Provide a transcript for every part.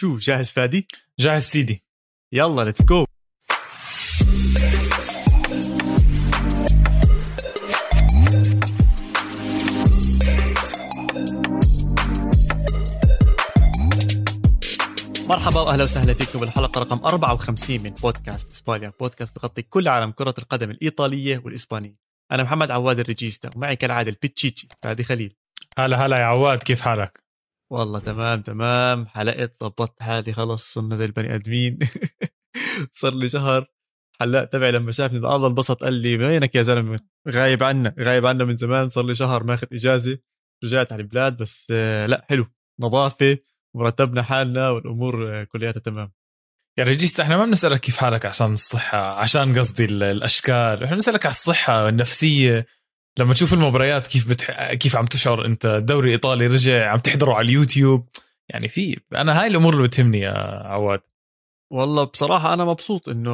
شو جاهز فادي؟ جاهز سيدي، يلا ليتس جو. مرحبا واهلا وسهلا فيكم بالحلقه رقم 54 من بودكاست اسبانيا، بودكاست بغطي كل عالم كره القدم الايطاليه والاسبانيه. انا محمد عواد الرجيستا، ومعي كالعاده البيتشيتشي فادي خليل. هلا هلا يا عواد، كيف حالك؟ والله تمام، حلقت ضبطت حالي، خلص صرنا زي البني ادمين. صار لي شهر حلاق تبعي لما شافني الأرض انبسط، قال لي وينك يا زلمه، غايب عنا من زمان، صار لي شهر ماخذ اجازه، رجعت على البلاد. بس لا حلو، نظافه ورتبنا حالنا والامور كلياتها تمام. يا رجيس احنا ما بنسالك كيف حالك عشان الصحه، عشان قصدي الاشكال، احنا بنسالك على الصحه النفسيه. لما تشوف المباريات كيف كيف عم تشعر انت؟ دوري ايطالي رجع، عم تحضره على اليوتيوب، يعني في انا هاي الامور اللي بتهمني يا عواد. والله بصراحه انا مبسوط انه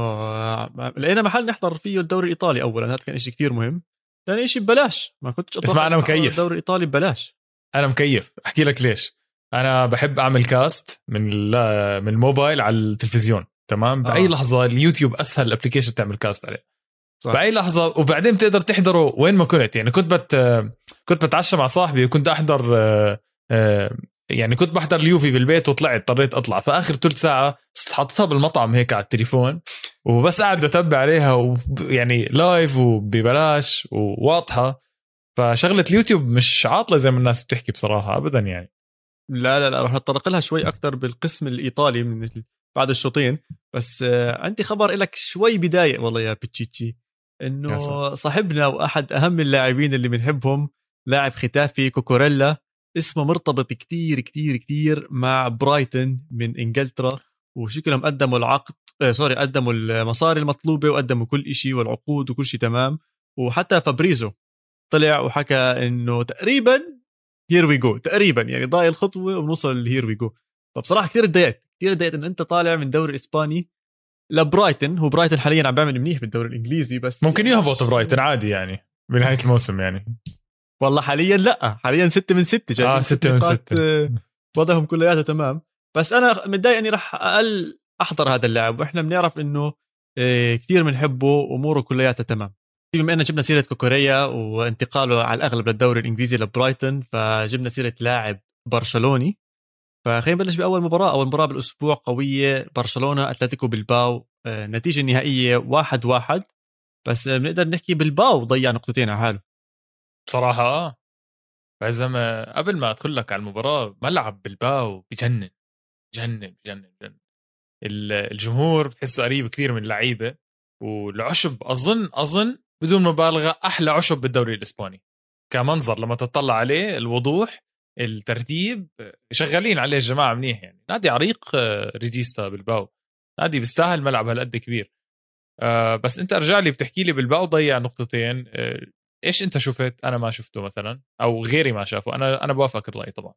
لقينا محل نحضر فيه الدوري الايطالي. اولا هذا كان إشي كتير مهم، ثاني إشي ببلاش، ما كنتش اتوقع انا مكيف الدوري الايطالي ببلاش. انا مكيف، احكي لك ليش. انا بحب اعمل كاست من الموبايل على التلفزيون، تمام؟ باي لحظه اليوتيوب اسهل ابلكيشن تعمل كاست عليه، باي لحظه، وبعدين بتقدر تحضره وين ما كنت. يعني كنت بتعشى مع صاحبي، وكنت احضر يعني كنت بحضر اليوفي بالبيت، وطلعت اضطريت اطلع، فاخر ثلث ساعه حطيتها بالمطعم هيك على التليفون، وبس قاعد اتابع عليها يعني لايف وببلاش وواضحه. فشغله اليوتيوب مش عاطله زي ما الناس بتحكي بصراحه ابدا. يعني لا رح نتطرق لها شوي أكتر بالقسم الإيطالي من بعد الشوطين، بس عندي خبر إلك شوي بداية والله يا بتشيتشي، إنه صاحبنا وأحد أهم اللاعبين اللي بنحبهم، لاعب ختافي كوكوريلا، اسمه مرتبط كتير كتير كتير مع برايتن من إنجلترا، وشكلهم قدموا العقد قدموا المصاري المطلوبة، وقدموا كل إشي والعقود وكل شي تمام. وحتى فابريزو طلع وحكى إنه تقريبا هير وي جو، تقريبا يعني ضايل خطوه ونوصل لهير وي جو. فبصراحه كثير اتضايقت ان انت طالع من دوري اسباني لبرايتن. هو برايتن حاليا عم بيعمل منيح بالدوري الانجليزي، بس ممكن يهبط برايتن عادي يعني بنهايه الموسم. يعني والله حاليا 6 من 6، جاي 6 من 6، وضعهم كلياته تمام. بس انا متضايق اني راح اقل احضر هذا اللاعب، واحنا بنعرف انه كثير بنحبه واموره كلياته تمام. بما أننا جبنا سيرة كوكوريا وانتقاله على الأغلب للدوري الإنجليزي لبرايتن، فجبنا سيرة لاعب برشلوني، فخلينا نبلش بأول مباراة. أول مباراة بالأسبوع قوية، برشلونة أتلتيكو بلباو، نتيجة النهائية 1-1. بس بنقدر نحكي بلباو ضيع نقطتين على حاله بصراحة. فإذا ما قبل ما أدخل لك على المباراة، ملعب بلباو بجنن. الجمهور بتحسه قريب كثير من اللعيبة، والعشب أظن بدون مبالغة أحلى عشب بالدوري الإسباني كمنظر. لما تطلع عليه الوضوح، الترتيب، شغالين عليه الجماعة منيح. يعني نادي عريق ريجيستا بالباو، نادي بيستاهل ملعب هالقد كبير. بس أنت أرجع لي بتحكي لي بالباو ضيع نقطتين، إيش أنت شفت أنا ما شفته مثلا، أو غيري ما شافه؟ أنا بوافق الرأي طبعا.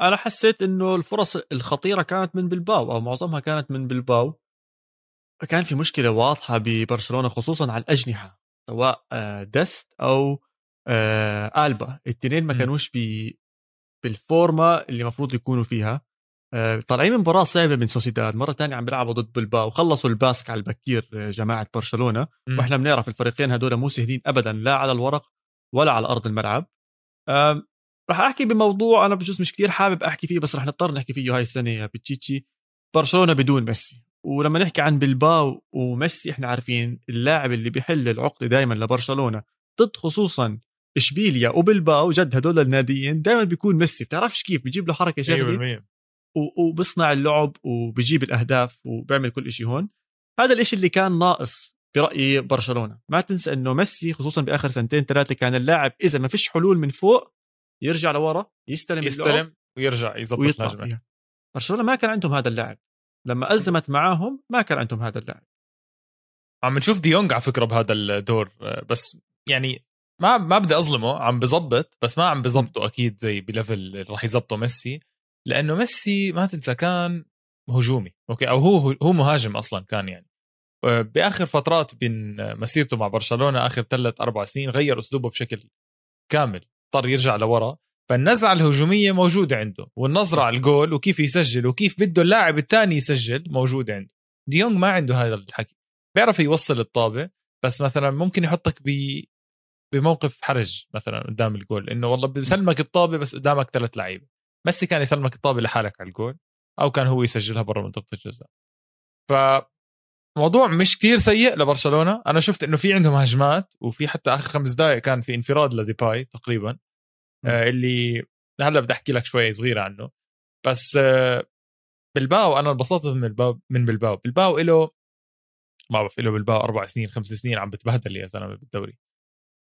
أنا حسيت إنه الفرص الخطيرة كانت من بالباو، أو معظمها كانت من بالباو. كان في مشكلة واضحة ببرشلونة، خصوصا على الأجنحة، سواء دست أو ألبا، التنين ما كانوش بالفورمة اللي مفروض يكونوا فيها. طالعين من مباراة صعبة من سوسيداد، مرة تانية عم بيلعبوا ضد بلباو، وخلصوا الباسك على البكير جماعة برشلونة. وإحنا بنعرف الفريقين هدول مو سهلين أبدا، لا على الورق ولا على أرض الملعب. رح أحكي بموضوع أنا بجوز مش كتير حابب أحكي فيه، بس رح نضطر نحكي فيه هاي السنة يا بتشيتشي، برشلونة بدون ميسي. ولما نحكي عن بلباو وميسي، احنا عارفين اللاعب اللي بيحل العقد دايما لبرشلونة ضد خصوصا إشبيليا وبلباو، جد هدول الناديين دايما بيكون ميسي، بتعرفش كيف بيجيب له حركة شغلة وبصنع اللعب وبيجيب الأهداف وبيعمل كل إشي. هون هذا الإشي اللي كان ناقص برأيي برشلونة. ما تنسى انه ميسي خصوصا بآخر 2-3 كان اللاعب اذا ما فيش حلول من فوق يرجع لورا، يستلم ويرجع يضبط الهجمة. برشلونة ما كان عندهم هذا اللاعب، لما أزمت معاهم ما كان عندهم هذا اللاعب. عم نشوف دي يونغ على فكرة بهذا الدور، بس يعني ما بدي أظلمه، عم بزبط، بس ما عم بزبطه أكيد زي بليفل راح يزبطه ميسي، لأنه ميسي ما تنسى كان هجومي، أوكي، أو هو مهاجم أصلا كان. يعني بآخر فترات بين مسيرته مع برشلونة، آخر 3-4 سنين، غير أسلوبه بشكل كامل، اضطر يرجع لورا، فالنزعة الهجومية موجودة عنده، والنظرة على الجول وكيف يسجل وكيف بده اللاعب الثاني يسجل موجودة عنده. دي يونغ ما عنده هذا الحكي، بيعرف يوصل الطابة، بس مثلا ممكن يحطك بموقف حرج مثلا قدام الجول، إنه والله بيسلمك الطابة بس قدامك ثلاث لعيبة. ميسي كان يسلمك الطابة لحالك على الجول، أو كان هو يسجلها برا منطقة الجزاء. فموضوع مش كتير سيء لبرشلونة. أنا شفت إنه في عندهم هجمات، وفي حتى آخر 5 دقائق كان في انفراد لديباي تقريبا اللي هلا بدي أحكي لك شوي صغيرة عنه. بس بلباو أنا انبسطت من بلباو. بلباو إله ما بعرف، إله بلباو 4 سنين 5 سنين عم بتبهدل يا زلمة بالدوري.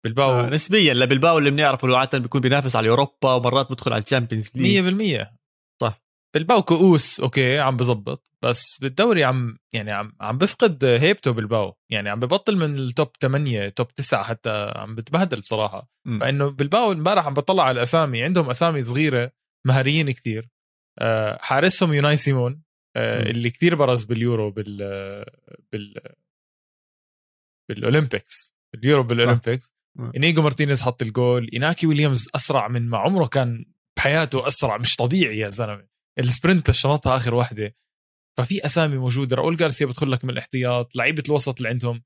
بلباو نسبيا لبلباو اللي بنعرفه لو عادة بيكون بينافس على أوروبا ومرات بدخل على الشامبيونز ليج 100%. صح، بلباو كؤوس أوكي عم بزبط، بس بالدوري عم بفقد هيبته بلباو، يعني عم ببطل من التوب 8 توب 9 حتى، عم بتبهدل بصراحة. فإنه بلباو امبارح عم بطلع على الأسامي، عندهم أسامي صغيرة مهاريين كتير. حارسهم يوناي سيمون اللي كتير برز باليورو بالأولمبيكس، اليورو بالأولمبيكس. إنيجو مارتينيز حط الجول، إناكي ويليامز أسرع من ما عمره كان بحياته، أسرع مش طبيعي يا زلمة، السبرنت الشنطة آخر واحدة. ففي أسامي موجودة، راؤول غارسيا بدخل لك من الاحتياط، لعيبة الوسط اللي عندهم.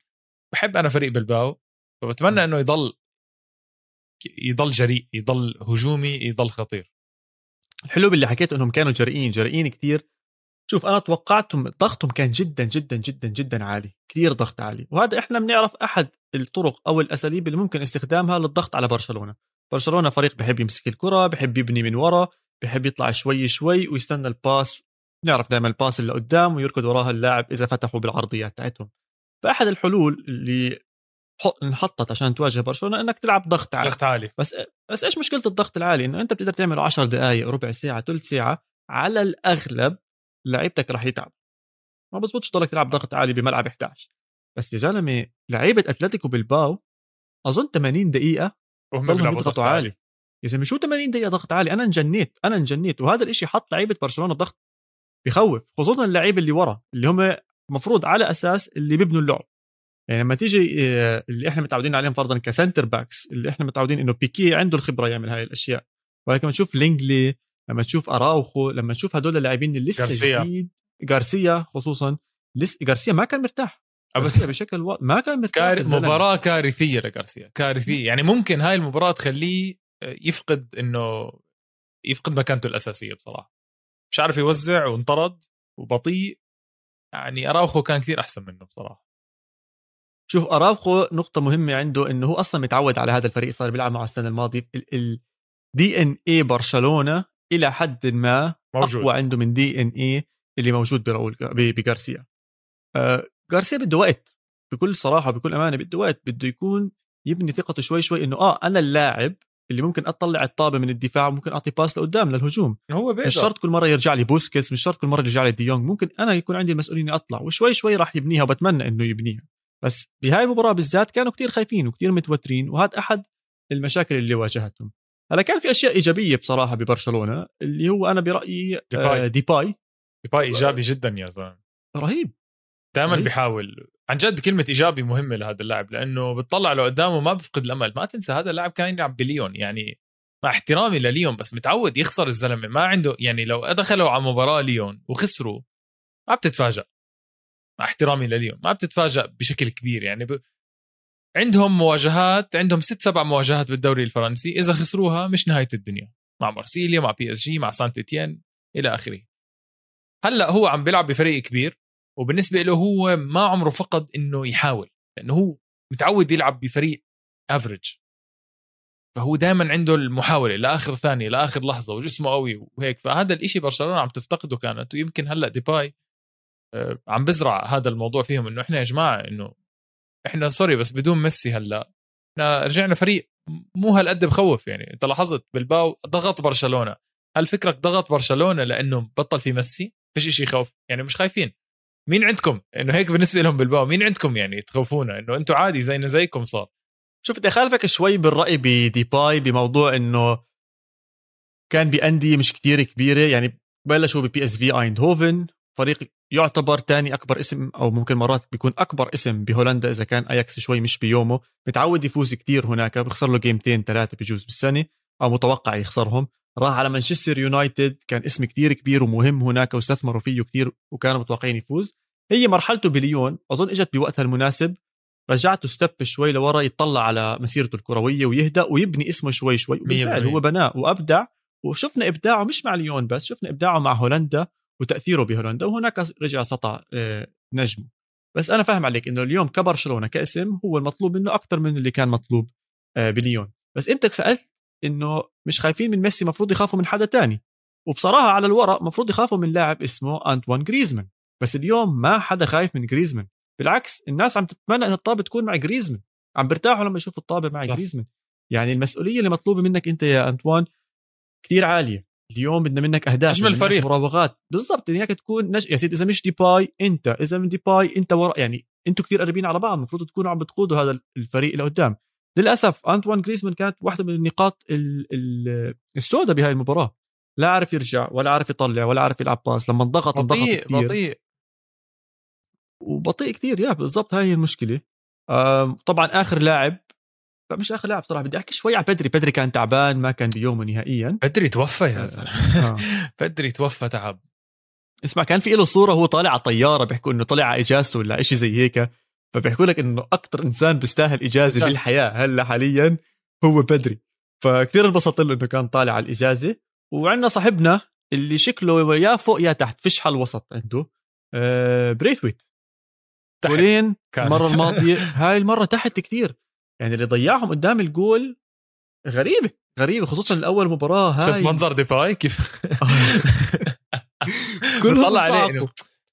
بحب أنا فريق بلباو، فبتمنى أنه يضل جريء، يضل هجومي، يضل خطير. الحلو باللي حكيت أنهم كانوا جريئين كتير. شوف أنا توقعتهم، ضغطهم كان جدا جدا جدا جدا عالي، كتير ضغط عالي، وهذا إحنا بنعرف أحد الطرق أو الأساليب اللي ممكن استخدامها للضغط على برشلونة. برشلونة فريق بحب يمسك الكرة، بحب يبني من وراء، بحب يطلع شوي شوي ويستنى الباس، نعرف دائما الباس اللي قدام ويركض وراها اللاعب إذا فتحوا بالعرضيات تاعتهم. فأحد الحلول اللي انحطت عشان تواجه برشلونة إنك تلعب ضغط عالي. بس إيش مشكلة الضغط العالي؟ إنه أنت بتقدر تعمل 10 دقائق، ربع ساعة، ثلث ساعة، على الأغلب لعيبتك راح يتعب. ما بزبطش ضلك تلعب ضغط عالي بملعب 11. بس يا زلمة لعيبة أتلتيكو بالباو أظن 80 دقيقة ضلهم يضغطوا عالي. يا زلمة شو 80 دقيقة ضغط عالي؟ أنا انجنيت. وهذا الإشي حط لعيبة برشلونة ضغط بخوف، خصوصا اللعيبة اللي ورا اللي هم مفروض على أساس اللي بيبنوا اللعب. يعني لما تيجي اللي إحنا متعودين عليهم فرضا كسنتر باكس، اللي إحنا متعودين إنه بيكي عنده الخبرة يعمل هاي الأشياء، ولكن تشوف لينجلي، لما تشوف أراوخو، لما تشوف هدول اللاعبين اللي لسه جديد، غارسيا خصوصا، لسه غارسيا ما كان مرتاح. غارسيا بشكل ما كان مرتاح. مباراة كارثية لغارسيا، كارثية. يعني ممكن هاي المباراة تخليه يفقد مكانته الأساسية بصراحة. مش عارف يوزع وانطرد وبطيء. يعني أراوخو كان كثير أحسن منه بصراحة. شوف أراوخو نقطة مهمة عنده إنه هو أصلا متعود على هذا الفريق، صار بيلعب معه السنة الماضية. DNA برشلونة إلى حد ما موجود، أقوى عنده من DNA اللي موجود براؤول بغارسيا. غارسيا بده وقت، بكل صراحة بكل أمانة بده وقت، بده يكون يبني ثقته شوي شوي إنه أنا اللاعب اللي ممكن أطلع الطابة من الدفاع وممكن أعطي باس لقدام للهجوم. هو مش شرط كل مرة يرجع لي بوسكيتس، مش شرط كل مرة يرجع لي دي يونغ، ممكن أنا يكون عندي المسؤولية إني أطلع، وشوي شوي راح يبنيها، وبتمنى إنه يبنيها. بس بهاي المباراة بالذات كانوا كتير خايفين وكتير متوترين، وهذا أحد المشاكل اللي واجهتهم. هلا كان في أشياء إيجابية بصراحة ببرشلونة، اللي هو أنا برأيي ديباي إيجابي جدا يا زلمة، رهيب. دائما بيحاول، عن جد كلمة إيجابي مهمة لهذا اللاعب، لأنه بتطلع له قدامه ما بفقد الأمل. ما تنسى هذا اللاعب كان يلعب بليون، يعني مع احترامي لليون بس متعود يخسر الزلمة، ما عنده يعني لو أدخلوا على مباراة ليون وخسروا ما بتتفاجأ، مع احترامي لليون ما بتتفاجأ بشكل كبير. يعني عندهم مواجهات، عندهم 6-7 مواجهات بالدوري الفرنسي، إذا خسروها مش نهاية الدنيا، مع مارسيليا، مع PSG، مع سانت إتيان إلى آخره. هلأ هو عم بيلعب بفريق كبير، وبالنسبة له هو ما عمره فقد إنه يحاول، لأنه هو متعود يلعب بفريق أفريج، فهو دائما عنده المحاولة لآخر ثانية لآخر لحظة، وجسمه قوي وهيك. فهذا الإشي برشلونة عم تفتقده كانت، ويمكن هلأ ديباي عم بزرع هذا الموضوع فيهم، إنه إحنا يا جماعة، إنه إحنا سوري بس بدون ميسي هلأ إحنا رجعنا فريق مو هالقد بخوف. يعني أنت لاحظت بالباو ضغط برشلونة، هل فكرك ضغط برشلونة لأنه بطل في ميسي؟ فيش إشي يخوف، يعني مش خايفين. مين عندكم إنه هيك بالنسبة لهم بالباو؟ مين عندكم يعني تخوفونا؟ إنه أنتوا عادي زينا زيكم. صار شفت خالفك شوي بالرأي بديباي بموضوع إنه كان بأندية مش كتير كبيرة، يعني بلشوا ب PSV أيندهوفن، فريق يعتبر تاني أكبر اسم، أو ممكن مرات بيكون أكبر اسم بهولندا إذا كان أياكس شوي مش بيومه، متعود يفوز كتير هناك، بيخسر له 2-3 بجوز بالسنة. أو متوقع يخسرهم. راح على مانشستر يونايتد، كان اسم كتير كبير ومهم هناك واستثمروا فيه كتير وكانوا متوقعين يفوز. هي مرحلته بليون أظن إجت بوقتها المناسب، رجعته ستيب شوي لورا يطلع على مسيرته الكروية ويهدأ ويبني اسمه شوي شوي. بالفعل هو بناء وأبدع، وشفنا إبداعه مش مع ليون بس، شفنا إبداعه مع هولندا وتأثيره بهولندا، وهناك رجع سطع نجمه. بس أنا فاهم عليك إنه اليوم كبرشلونة كاسم هو المطلوب منه أكتر من اللي كان مطلوب بليون. بس أنت سألت إنه مش خايفين من ميسي، مفروض يخافوا من حدا تاني، وبصراحة على الورق مفروض يخافوا من لاعب اسمه أنتوان غريزمان. بس اليوم ما حدا خايف من غريزمان، بالعكس الناس عم تتمنى إن الطابة تكون مع غريزمان، عم برتاحوا لما يشوفوا الطابة مع غريزمان. يعني المسؤولية اللي مطلوبة منك أنت يا أنتوان كتير عالية. اليوم بدنا منك أهداف، نجم الفريق، مراوغات، بالضبط إنك تكون يا سيد. إذا مش ديباي أنت، إذا من ديباي أنت وراء، يعني أنتوا كتير قريبين على بعض، المفروض تكونوا عم بتقودوا هذا الفريق اللي قدام. للأسف أنتوان غريزمان كانت واحدة من النقاط السوداء بهاي المباراة، لا عارف يرجع ولا عارف يطلع ولا عارف يلعب باص، لما انضغط كتير، وبطيء كتير. يا بالضبط هاي المشكلة. طبعا آخر لاعب، لا مش آخر لاعب صراحة، بدي أحكي شوي عن بدري كان تعبان، ما كان بيومه نهائيا. بدري توفى يا زلمة. بدري توفى تعب. اسمع كان في له صورة هو طالع على الطيارة، بيحكوا إنه طلع على إجازته ولا إشي زي هيك، فبيحكوا لك إنه أكتر إنسان بيستاهل إجازة بالحياة هلا حاليا هو بدري. فكثير انبسطت له إنه كان طالع على الإجازة. وعندنا صاحبنا اللي شكله يا فوق يا تحت، فيش حل وسط عنده، بريثويت قولين المرة الماضية، هاي المرة تحت كتير، يعني اللي ضيعهم قدام الجول غريبة خصوصا الأول مباراة. هاي شفت منظر ديباي كيف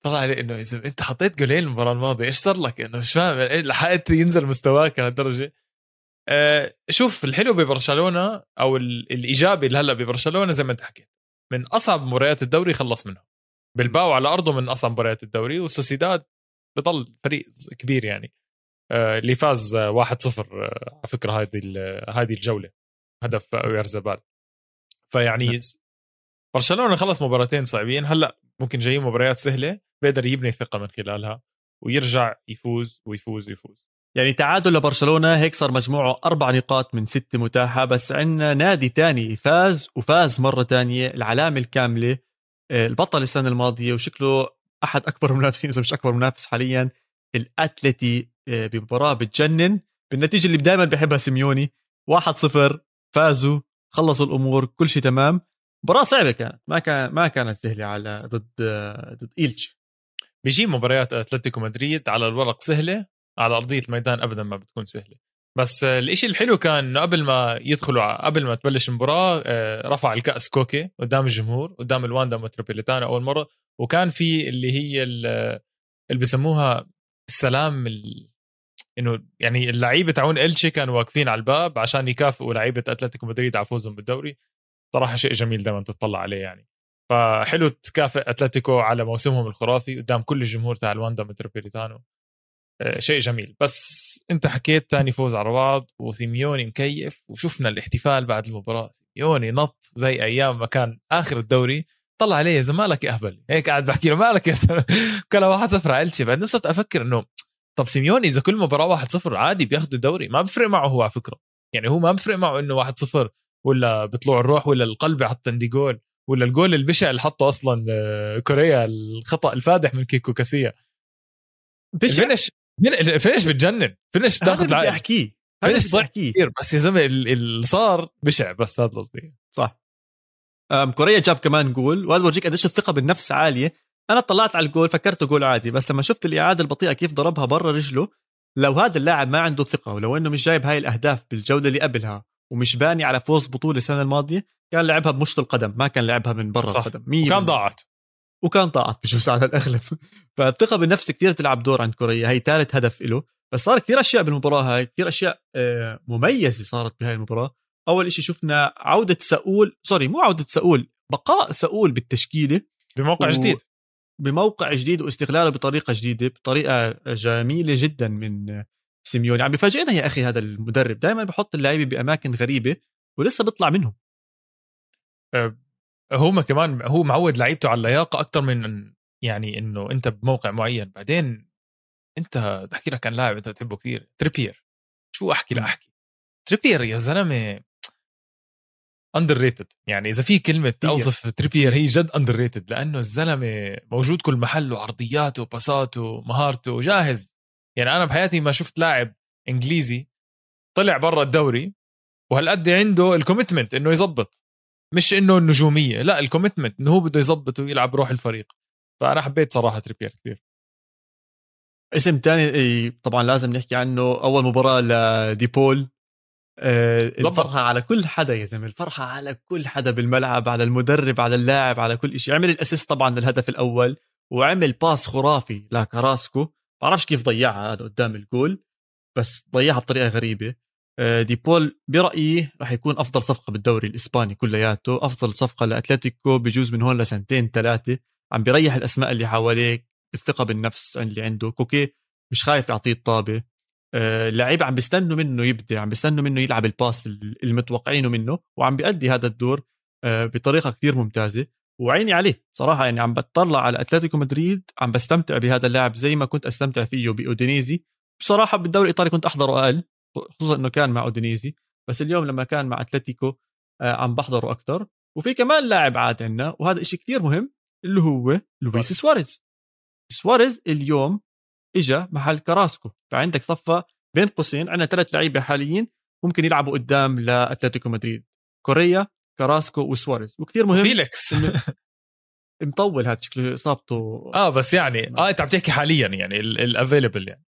طلع عليه إنه إذا أنت حطيت جولين المباراة الماضية إيش صار لك، إنه مش فاهم لحقت ينزل مستواك هالدرجة. شوف الحلو ببرشلونة أو الإيجابي اللي هلأ ببرشلونة زي ما أنت حكيت، من أصعب مباريات الدوري خلص منها. بالباو على أرضه من أصعب مباريات الدوري، وسوسيداد بضل فريق كبير يعني، اللي فاز 1-0 على فكرة هذه الجولة، هدف أويرزابال. فيعني برشلونة خلص مباراتين صعبين، هلأ ممكن جايين مباريات سهلة بيقدر يبني ثقة من خلالها ويرجع يفوز ويفوز ويفوز. يعني تعادل لبرشلونة هيك صار مجموعه 4 نقاط من 6 متاحة. بس عندنا نادي تاني فاز مرة تانية، العلامة الكاملة، البطل السنة الماضية وشكله أحد أكبر منافسين إذا مش أكبر منافس حاليا، الأتلتي، بمباراة بتجنن بالنتيجة اللي دائما بيحبها سيميوني، 1-0 فازوا، خلصوا الأمور، كل شيء تمام. مباراة صعبة كانت، ما كانت سهلة على ضد إيلتش. بيجي مباريات أتلتيكو مدريد على الورق سهلة، على أرضية الميدان أبدا ما بتكون سهلة. بس الإشي الحلو كان إنه قبل ما تبلش المباراة رفع الكأس كوكي قدام الجمهور، قدام الواندا متروبوليتانا أول مرة، وكان في اللي هي اللي بسموها السلام، إنه يعني اللعيبة تعون إلتشي كانوا واقفين على الباب عشان يكافئوا لعيبة أتلتيكو مدريد على فوزهم بالدوري. صراحة شيء جميل دائما تطلع عليه يعني، فحلو تكافئ أتلتيكو على موسمهم الخرافي قدام كل الجمهور تاع الواندا متروبوليتانا، شيء جميل. بس انت حكيت تاني فوز على بعض، وسيميوني مكيف، وشفنا الاحتفال بعد المباراة، سيميوني نط زي ايام ما كان اخر الدوري. طلع عليه زمالك اهبل هيك، قاعد بحكي له مالك يا سلام، كان 1-0 علشي. بعد صرت افكر انه طب سيميوني اذا كل مباراة 1-0 عادي بياخذ الدوري، ما بفرق معه هو على فكرة، يعني هو ما بفرق معه انه 1-0 ولا بطلوع الروح ولا القلب حط عندي جول ولا الجول البشع اللي حطه اصلا كوريا، الخطأ الفادح من كيكو كاسيا، فينش بتجنن، فينش بتاخد العقل، فينش بتحكي كثير. بس يا زلمه اللي صار بشع، بس هذا قصدي صح. كوريا جاب كمان جول، وهذا بورجيك قديش الثقه بالنفس عاليه. انا طلعت على الجول فكرته جول عادي، بس لما شفت الاعاده البطيئه كيف ضربها برا رجله، لو هذا اللاعب ما عنده ثقه ولو انه مش جايب هاي الاهداف بالجوله اللي قبلها ومش باني على فوز بطوله السنه الماضيه، كان لعبها بمشط القدم، ما كان لعبها من برا القدم، وكان ضاعت بجوز على الأغلب. فالثقة بالنفس كتير بتلعب دور عند كوريا، هي ثالث هدف له. بس صار كتير أشياء بالمباراة هاي، كتير أشياء مميزة صارت بهاي المباراة. أول إشي شفنا بقاء سؤول بالتشكيلة بموقع جديد، واستغلاله بطريقة جديدة، بطريقة جميلة جدا من سيميوني. عم بفاجئنا يا أخي هذا المدرب، دائما بحط اللاعبين بأماكن غريبة ولسه بطلع منهم. هو معود لعيبته على اللياقه اكثر من يعني انه انت بموقع معين. بعدين انت بحكي لك عن لاعب انت بتحبه كثير، تريبير. شو احكي تريبير يا زلمه، underrated. يعني إذا في كلمة أوصف تريبير هي جد underrated, لأنه الزلمة موجود كل محل, وعرضياته وبساته مهارته جاهز. يعني أنا بحياتي ما شفت لاعب إنجليزي طلع برا الدوري وهالقد عنده الكوميتمنت إنه يزبط, مش إنه النجومية, لا الكوميتمنت إنه هو بده يزبط ويلعب روح الفريق. فأنا حبيت صراحة تريبير كتير. اسم تاني طبعا لازم نحكي عنه, أول مباراة لديبول الفرحة على كل حدا, يزم الفرحة على كل حدا بالملعب, على المدرب على اللاعب على كل إشي. عمل الأسيست طبعا للهدف الأول, وعمل باس خرافي لكاراسكو, بعرفش كيف ضيعها هذا قدام الجول, بس ضيعها بطريقة غريبة. ديبول برأيي راح يكون أفضل صفقة بالدوري الإسباني كلياته, أفضل صفقة لأتلتيكو بجوز من هون لسنتين ثلاثة. عم بيريح الأسماء اللي حواليك, الثقة بالنفس اللي عنده, كوكي مش خايف يعطيه الطابة, لعيب عم بيستنوا منه يبدأ, عم بيستنوا منه يلعب الباس المتوقعينه منه, وعم بيأدي هذا الدور بطريقة كتير ممتازة. وعيني عليه صراحة, يعني عم بتطلع على أتلتيكو مدريد, عم بستمتع بهذا اللاعب زي ما كنت أستمتع فيه بأودينيزي. بصراحة بالدوري الإيطالي كنت أحضره أقل, خصوصا أنه كان مع أودينيزي, بس اليوم لما كان مع أتلتيكو عم بحضره أكتر. وفي كمان لاعب عاد عنا, وهذا إشي كتير مهم, اللي هو لويس سواريز. سواريز اليوم إجا محل كاراسكو, فعندك صفة بين قوسين عندنا ثلاث لعيبة حاليين ممكن يلعبوا قدام لأتلتيكو مدريد, كوريا كاراسكو وسواريز. وكتير مهم فيليكس مطول هذا شكله إصابته, بس يعني انت عم تحكي حاليا يعني الافيلبل يعني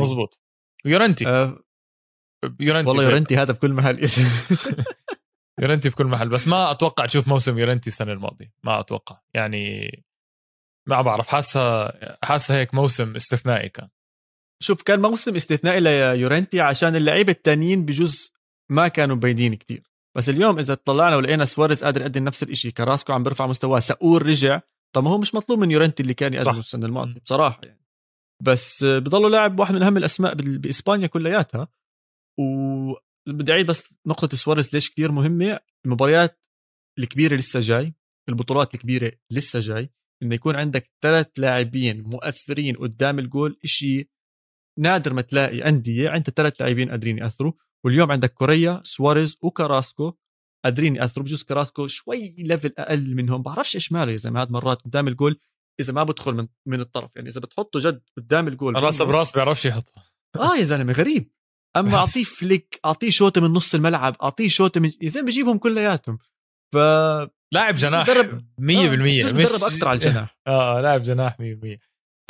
مزبوط. ويورنتي والله يورنتي هذا بكل محل يورنتي بكل محل, بس ما اتوقع تشوف موسم يورنتي السنة الماضية, ما اتوقع يعني, ما بعرف, حاسة هيك موسم استثنائي كان. شوف كان موسم استثنائي ليورنتي عشان اللعيبة التانيين بجزء ما كانوا بيدين كتير, بس اليوم إذا طلعنا ولقينا سواريز قادر يقدم نفس الإشي, كراسكو عم برفع مستواه, سأور رجع, طب هو مش مطلوب من يورنتي اللي كان يقدمه السنة الماضية بصراحة يعني. بس بضلوا لاعب واحد من أهم الأسماء بإسبانيا كلياتها. وبدي أعيد بس نقطة سواريز ليش كتير مهمة, المباريات الكبيرة لسه جاي, البطولات الكبيرة لسه جاي, إنه يكون عندك ثلاث لاعبين مؤثرين قدام الجول إشي نادر ما تلاقي أندية عندك ثلاث لاعبين قادرين يأثروا. واليوم عندك كوريا سواريز وكاراسكو قادرين يأثروا, بجوز كاراسكو شوي ليفل أقل منهم, بعرفش إيش ماله, إذا ما هاد مرات قدام الجول إذا ما بدخل من الطرف, يعني إذا بتحطه جد قدام الجول راس براس بعرفش يحطه يا زلمة غريب. أما أعطيه فليك, أعطيه شوطة من نص الملعب, أعطيه شوطة من إذا بجيبهم كلياتهم. ف لاعب جناح 100% مش اكثر على الجناح, لاعب جناح 100%.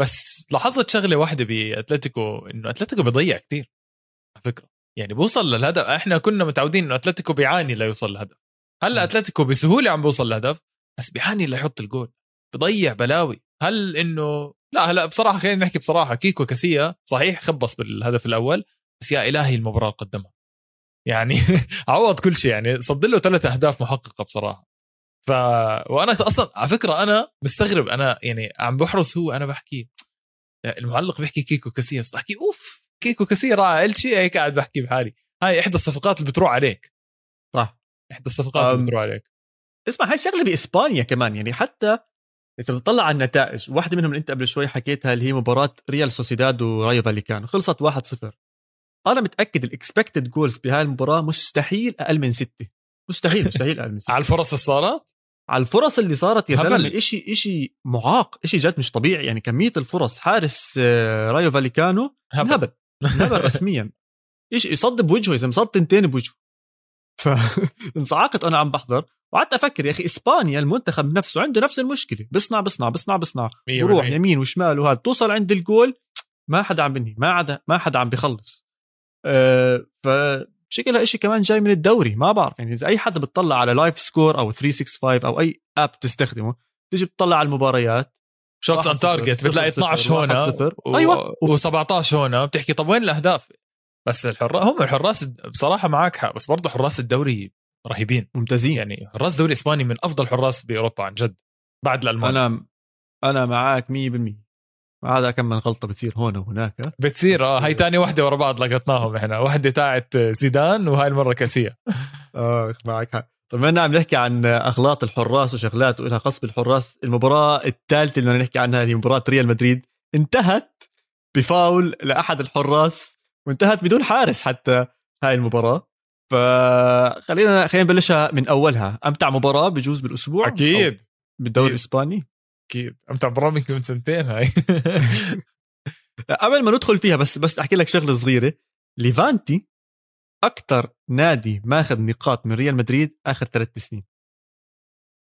بس لاحظت شغله واحده باتلتيكو, انه اتلتيكو بيضيع كتير على فكره, يعني بوصل للهدف, احنا كنا متعودين انه اتلتيكو بيعاني لا يوصل لهدف, هلا اتلتيكو بسهوله عم بيوصل لهدف, بس بيعاني لا يحط الجول, بيضيع بلاوي. هل انه لا هلا بصراحه خلينا نحكي بصراحه, كيكو كاسيا صحيح خبص بالهدف الاول, بس يا الهي المباراه اللي قدمها يعني عوض كل شيء, يعني صد له 3 أهداف محققه بصراحه. وأنا أصلا على فكرة أنا مستغرب, أنا يعني عم بحرص, هو أنا بحكي المعلق بيحكي كيكو كاسيا, أحكي أوف كيكو كاسيا راعي ألشي, هيك قاعد بحكي بحالي هاي إحدى الصفقات اللي بتروح عليك, صح إحدى الصفقات اللي بتروح عليك. اسمع هاي شغلة بإسبانيا كمان, يعني حتى تطلع على النتائج, واحدة منهم اللي أنت قبل شوي حكيتها اللي هي مباراة ريال سوسيداد ورايو فاليكانو, خلصت 1-0. أنا متأكد الإكسبكتد جولز بهاي المباراة مستحيل أقل من 6, مستحيل أقل من 6 على الفرص اللي صارت, على الفرص اللي صارت يا زلمه, إشي معاق, إشي جد مش طبيعي. يعني كمية الفرص, حارس رايو فاليكانو هبل رسميا, إشي يصد بوجهه, إذا مصد 2 بوجهه, فانصعقت. أنا عم بحضر وقعدت أفكر يا أخي إسبانيا المنتخب نفسه عنده نفس المشكلة, بصنع وروح يمين وشمال, وهذا توصل عند الجول ما حدا عم بنهي, ما حدا عم بيخلص. شكلها إشي كمان جاي من الدوري, ما بعرف يعني, إذا أي حدا بتطلع على لايف سكور أو 365 أو أي آب تستخدمه, تيجي بتطلع على المباريات شوتس عن تارجت, بتلاقي 12 هنا و17 هنا, بتحكي طب وين الأهداف؟ بس الحراس بصراحة معاك حق, بس برضه حراس الدوري رهيبين ممتازين, يعني حراس الدوري الإسباني من أفضل حراس بأوروبا عن جد بعد الألمان. أنا معاك 100%. هذا كم من غلطة بتصير هون وهناك بتصير, هاي تاني واحدة ورا بعض لقطناهم احنا, واحدة تاعت زيدان وهاي المرة كاسية. معك حق. طب انا عم نحكي عن اغلاط الحراس وشغلات وإلها خاص بالحراس, المباراة الثالثة اللي بدنا نحكي عنها هي مباراة ريال مدريد, انتهت بفاول لأحد الحراس وانتهت بدون حارس حتى هاي المباراة. فخلينا نبلشها من أولها. أمتع مباراة بجوز بالأسبوع أكيد بالدوري الإسباني أكيد. أمتع مباراة من سنتين هاي. قبل ما ندخل فيها بس أحكي لك شغلة صغيرة. ليفانتي أكتر نادي ماخذ نقاط من ريال مدريد آخر 3 سنين.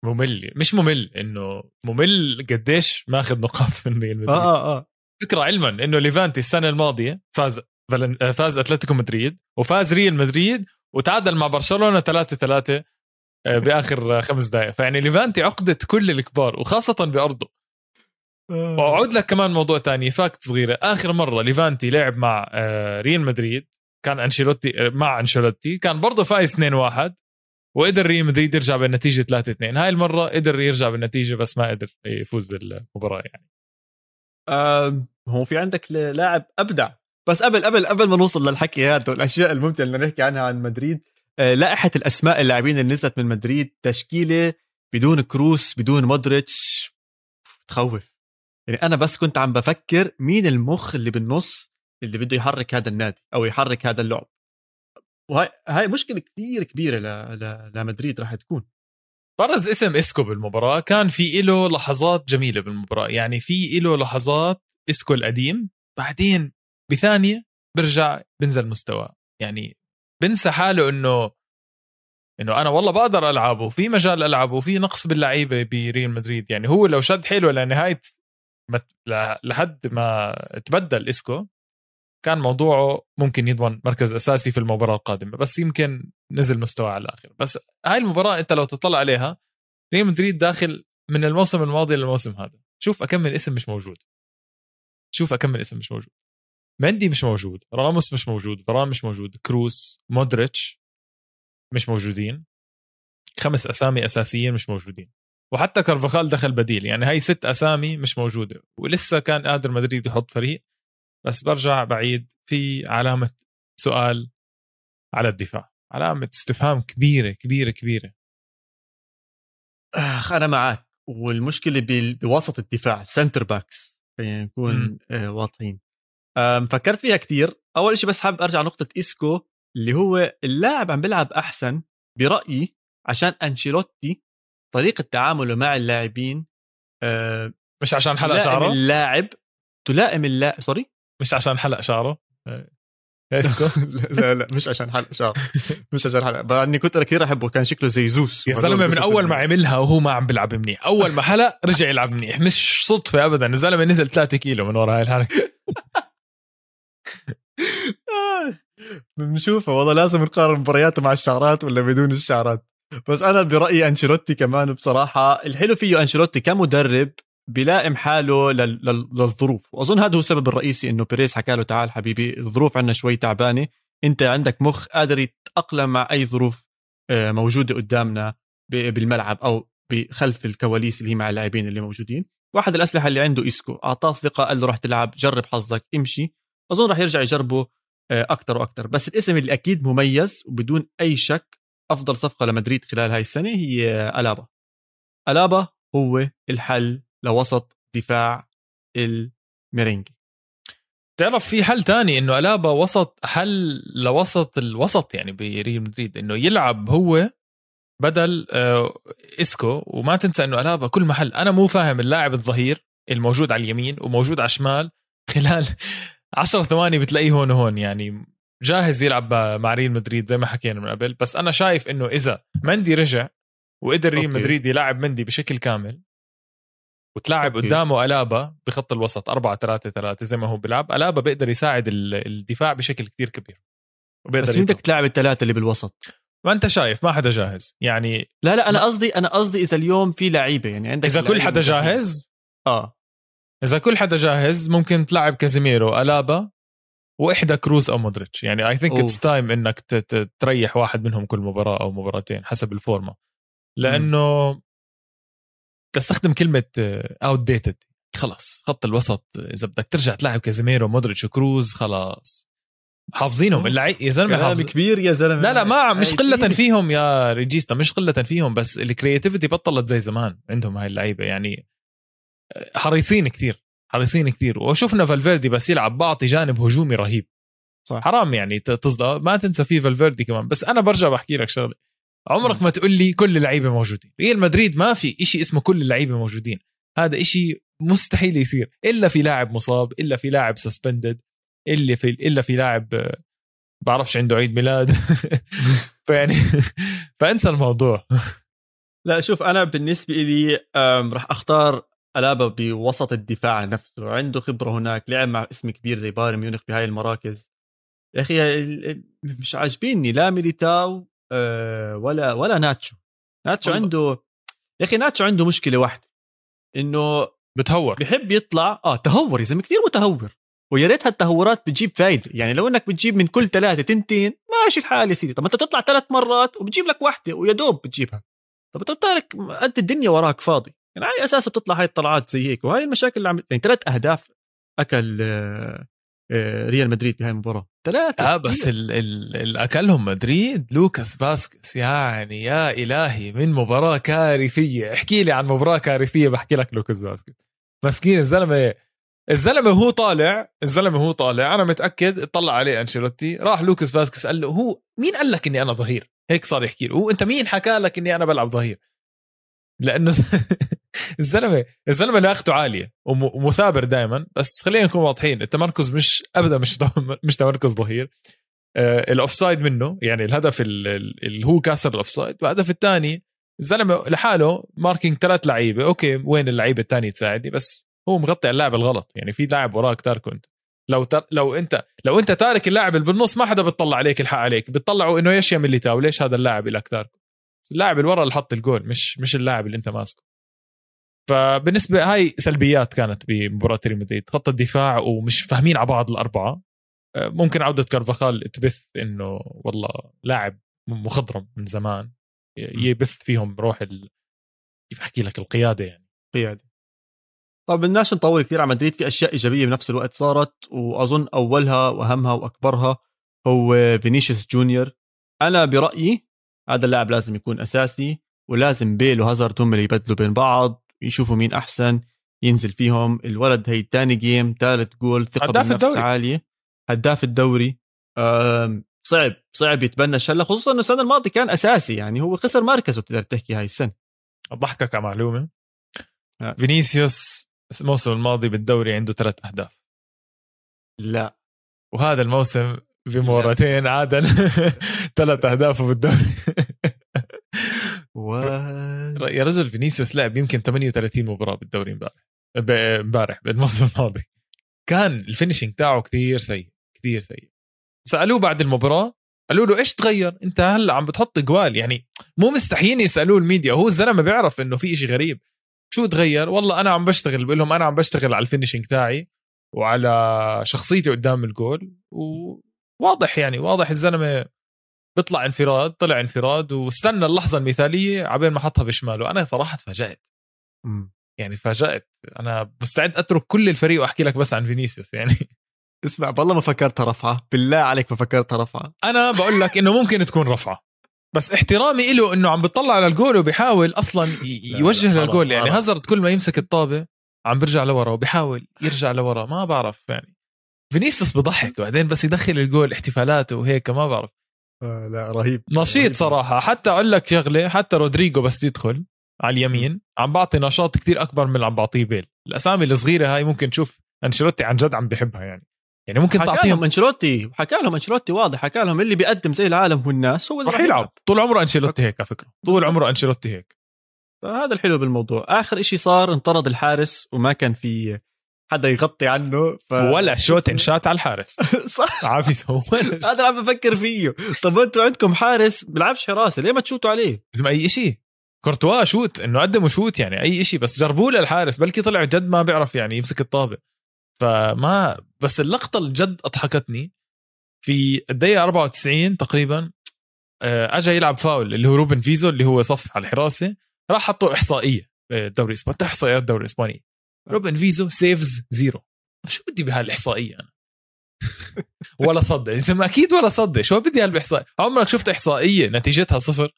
ممل مش ممل إنه ممل قديش ماخذ نقاط من ريال مدريد. فكرة علما إنه ليفانتي السنة الماضية فاز أتلتيكو مدريد وفاز ريال مدريد وتعادل مع برشلونة 3-3 بآخر 5 دقائق. فيعني ليفانتي عقدة كل الكبار وخاصة بأرضه. وأعود لك كمان موضوع تاني فاكت صغيرة. آخر مرة ليفانتي لعب مع ريال مدريد كان أنشيلوتي مع أنشيلوتي كان برضه فايز 2-1 وقدر ريال مدريد يرجع بالنتيجة 3-2. هاي المرة قدر يرجع بالنتيجة بس ما قدر يفوز المباراة. يعني هو في عندك لاعب أبدع. بس قبل ما نوصل للحكي هذا والأشياء الممتعة اللي نحكي عنها عن مدريد، لائحة الأسماء اللاعبين اللي نزلت من مدريد تشكيلة بدون كروس بدون مودريتش تخوف. يعني أنا بس كنت عم بفكر مين المخ اللي بالنص اللي بده يحرك هذا النادي أو يحرك هذا اللعب. وهاي مشكلة كتير كبيرة لمدريد راح تكون. برز اسم إسكو بالمباراة. كان في إله لحظات جميلة بالمباراة. يعني في إله لحظات إسكو القديم بعدين بثانية برجع بنزل مستوى. يعني بنسى حاله إنه أنا والله بقدر ألعبه في مجال ألعبه في نقص باللعيبة بريال مدريد. يعني هو لو شد حيله لنهاية لحد ما تبدل إسكو كان موضوعه ممكن يضمن مركز أساسي في المباراة القادمة. بس يمكن نزل مستوى على الآخر. بس هاي المباراة أنت لو تطلع عليها ريال مدريد داخل من الموسم الماضي للموسم هذا. شوف أكمل اسم مش موجود. مندي مش موجود، راموس مش موجود، برام مش موجود، كروس، مودريتش مش موجودين. 5 أسامي أساسيين مش موجودين. وحتى كارفاخال دخل بديل. يعني هاي 6 أسامي مش موجودة. ولسه كان قادر مدريد يحط فريق. بس برجع بعيد في علامة سؤال على الدفاع. علامة استفهام كبيرة كبيرة كبيرة. أنا معك. والمشكلة بوسط الدفاع سنتر باكس يعني نكون واضحين. فكرت فيها كتير. أول شيء بس حاب أرجع نقطة إسكو اللي هو اللاعب عم بلعب أحسن برأيي عشان أنشيلوتي طريقة تعامله مع اللاعبين مش عشان حلق شعره اللاعب تلائم اللاعب مش عشان حلق شعره إسكو. لا مش عشان حلق شعره مش عشان حلق بأني كنت أنا كتير أحبه كان شكله زي زوس يا زلمة من أول ما عملها وهو ما عم بلعب منيح. أول ما حلق رجع يلعب منيح مش صدفة أبدا. الزلمة نزل 3 كيلو من وراء هاي الحركة. بنشوفه والله لازم نقارن مبارياته مع الشعرات ولا بدون الشعرات. بس أنا برأيي أنشيلوتي كمان بصراحة الحلو فيه أنشيلوتي كمدرب بلائم حاله للظروف. وأظن هذا هو السبب الرئيسي إنه بيريز حكى له تعال حبيبي الظروف عنا شوي تعبانة أنت عندك مخ قادر يتأقلم مع أي ظروف موجودة قدامنا بالملعب أو بخلف الكواليس اللي هي مع اللاعبين اللي موجودين. واحد الأسلحة اللي عنده إسكو أعطاه ثقة قال له رح تلعب جرب حظك امشي. أظن رح يرجع يجربه أكتر وأكتر. بس الاسم اللي أكيد مميز وبدون أي شك أفضل صفقة لمدريد خلال هاي السنة هي ألابا. ألابا هو الحل لوسط دفاع الميرينجي. تعرف في حل تاني إنه ألابا وسط حل لوسط الوسط يعني بريال مدريد إنه يلعب هو بدل إسكو. وما تنسى إنه ألابا كل محل. أنا مو فاهم اللاعب الظهير الموجود على اليمين وموجود على الشمال خلال 10 ثواني بتلاقيه هون وهون. يعني جاهز يلعب مع ريال مدريد زي ما حكينا من قبل. بس أنا شايف إنه إذا مندي رجع وقدر ريال مدريد يلعب مندي بشكل كامل وتلعب قدامه ألابا بخط الوسط 4-3-3 زي ما هو بيلعب ألابا بيقدر يساعد الدفاع بشكل كتير كبير. بس بدك تلعب ال3 اللي بالوسط ما أنت شايف ما حدا جاهز. يعني لا أنا قصدي إذا اليوم في لعيبة يعني عندك إذا كل حدا جاهز إذا كل حدا جاهز ممكن تلعب كازيميرو ألابا وإحدى كروس أو مودريتش. يعني I think it's time إنك تريح واحد منهم كل مباراة أو مباراتين حسب الفورمة. لأنه تستخدم كلمة outdated خلاص. خط الوسط إذا بدك ترجع تلعب كازيميرو مودريتش وكروز خلاص حافظينهم اللعيب يا زلمة حافظ كبير يا زلمة. لا ما مش قلة فيهم يا ريجيستا مش قلة فيهم بس الكرياتيفيتي بطلت زي زمان عندهم هاي اللعيبة. يعني حريصين كتير وشوفنا فالفيردي بس يلعب بعطي جانب هجومي رهيب صح. حرام يعني تصدق ما تنسى فيه فالفيردي كمان. بس أنا برجع بحكي لك شغلي، عمرك ما تقول لي كل اللعيبة موجودين. ريال مدريد ما في إشي اسمه كل اللعيبة موجودين، هذا إشي مستحيل يصير، إلا في لاعب مصاب، إلا في لاعب سسبندد، إلا في لاعب بعرفش عنده عيد ميلاد فيعني فانسى الموضوع. لا شوف، أنا بالنسبة لي رح أختار ألابا بوسط الدفاع نفسه، عنده خبرة هناك، لعب مع اسم كبير زي بايرن ميونخ بهاي المراكز. يا أخي مش عاجبيني لا ميليتاو ولا ناتشو عنده، يا أخي ناتشو عنده مشكلة واحدة، إنه بتهور، بحب يطلع تهور، يا زلمة كتير متهور، ويا ريت هالتهورات بتجيب فايدة. يعني لو إنك بتجيب من كل 3 2 ماشي الحال يا سيدي، طب أنت بتطلع 3 مرات وبتجيب لك واحدة ويدوب بتجيبها، طب بتطلعك أنت الدنيا وراك فاضي. يعني على أساس بتطلع هاي الطلعات زي هيك، وهاي المشاكل اللي عملت. يعني 3 أهداف أكل ريال مدريد بهاي المباراة، 3 بس الأكلهم مدريد لوكاس باسكس، يعني يا إلهي من مباراة كارثية. احكي لي عن مباراة كارثية بحكي لك لوكاس باسكس مسكين الزلمة هو طالع أنا متأكد طلع عليه أنشيلوتي، راح لوكاس باسكس قال له هو مين قال لك إني أنا ظهير؟ هيك صار يحكي له، وأنت مين حكى لك إني أنا بلعب ظهير؟ لأنه الزلمة لاخته عالية ومثابر دائما. بس خلينا نكون واضحين، التمركز مش أبدا مش تمركز ظهير. الأوفسايد منه، يعني الهدف اللي هو كسر الأوفسايد، والهدف الثاني الزلمة لحاله ماركينج 3 لعيبة، أوكي وين اللعيبة الثانية تساعدني؟ بس هو مغطي على اللاعب الغلط، يعني في لاعب وراك تاركه أنت. لو أنت تارك اللاعب اللي بالنص ما حدا بتطلع عليك الحق عليك، بتطلعوا إنه إيش يعمل لي تاو، ليش هذا اللاعب إلك تاركه؟ اللاعب اللي ورا اللي حط الجول، مش اللاعب اللي انت ماسكه. فبالنسبه هاي سلبيات كانت بمباراه ريال مدريد، خط الدفاع ومش فاهمين على بعض الاربعه. ممكن عوده كارفاخال تبث انه والله لاعب مخضرم من زمان، يبث فيهم روح كيف احكي لك القياده، يعني قياده. طب بدناش نطول كثير على مدريد، في اشياء ايجابيه بنفس الوقت صارت، واظن اولها واهمها واكبرها هو فينيسيوس جونيور. انا برايي هذا اللاعب لازم يكون أساسي، ولازم بيل وهازارد هم اللي يبدلوا بين بعض، يشوفوا مين أحسن ينزل فيهم. الولد هي تاني جيم 3 جول، ثقة بالنفس عالية، هداف الدوري. صعب يتبنى شلة، خصوصا أنه السنة الماضية كان أساسي، يعني هو خسر مركزه بتقدر تحكي هاي السنة. أضحكك على معلومة، فينيسيوس الموسم الماضي بالدوري عنده 3 أهداف، لا وهذا الموسم في مرتين عادل 3 أهداف بالدوري. يا رجل فينيسيوس لعب يمكن 38 مباراة بالدوري امبارح بالموسم الماضي، كان الفينيشينج تاعه كتير سيء. سألوه بعد المباراة، قالوا له إيش تغير أنت هلا عم بتحط جوال؟ يعني مو مستحيين يسألوه الميديا، هو الزلمة بيعرف إنه في إشي غريب. شو تغير؟ والله أنا عم بشتغل، بقول لهم أنا عم بشتغل على الفينيشينج تاعي وعلى شخصيتي قدام الجول. واضح يعني الزلمة بيطلع انفراد واستنى اللحظة المثالية عبين ما حطها بشماله. أنا صراحة تفاجأت. أنا مستعد أترك كل الفريق وأحكي لك بس عن فينيسيوس. يعني اسمع، بالله ما فكرتها رفعة، بالله عليك ما فكرتها رفعة. أنا بقول لك إنه ممكن تكون رفعة، بس احترامي له إنه عم بتطلع على الجول وبيحاول أصلا يوجه للجول. يعني هازارد كل ما يمسك الطابة عم برجع لورا وبيحاول يرجع لورا، ما بعرف. يعني فينيسيوس بضحك وبعدين بس يدخل الجول احتفالاته وهيك، ما بعرف. لا رهيب، نشيط صراحة. حتى أقول لك شغلة، حتى رودريجو بس يدخل على اليمين عم بعطي نشاط كتير أكبر من اللي عم بعطيه بيل. الأسامي الصغيرة هاي ممكن تشوف أنشيلوتي عن جد عم بحبها، يعني ممكن تعطيهم. حكى لهم أنشيلوتي واضح، حكى لهم اللي بيقدم زي العالم هو الناس، هو اللي رح يلعب. طول عمره أنشيلوتي هيك. فهذا الحلو بالموضوع. آخر إشي صار انطرد الحارس وما كان في حدا يغطي عنه، ولا شوت انشات على الحارس. صح، عافيس هو هذا عم بفكر فيه. طب انتوا عندكم حارس بيلعبش حراسه، ليه ما تشوتوا عليه؟ زي اي شيء كورتوا شوت، انه قدموا شوت، يعني اي شيء، بس جربوا له الحارس، بلكي طلع جد ما بيعرف يعني يمسك الطابه. فما بس اللقطه الجد اضحكتني في الدقيقه 94 تقريبا، اجى يلعب فاول اللي هو روبن فيزو، اللي هو صف على الحراسه، راح حطوا احصائيه الدوري الاسباني، احصائيات الدوري الاسباني، روبن فيزو سيفز 0. شو بدي بهالإحصائية أنا؟ ولا صدق، إنسان أكيد ولا صدق. شو بدي هالإحصائية؟ عمرك شفت إحصائية نتيجتها 0؟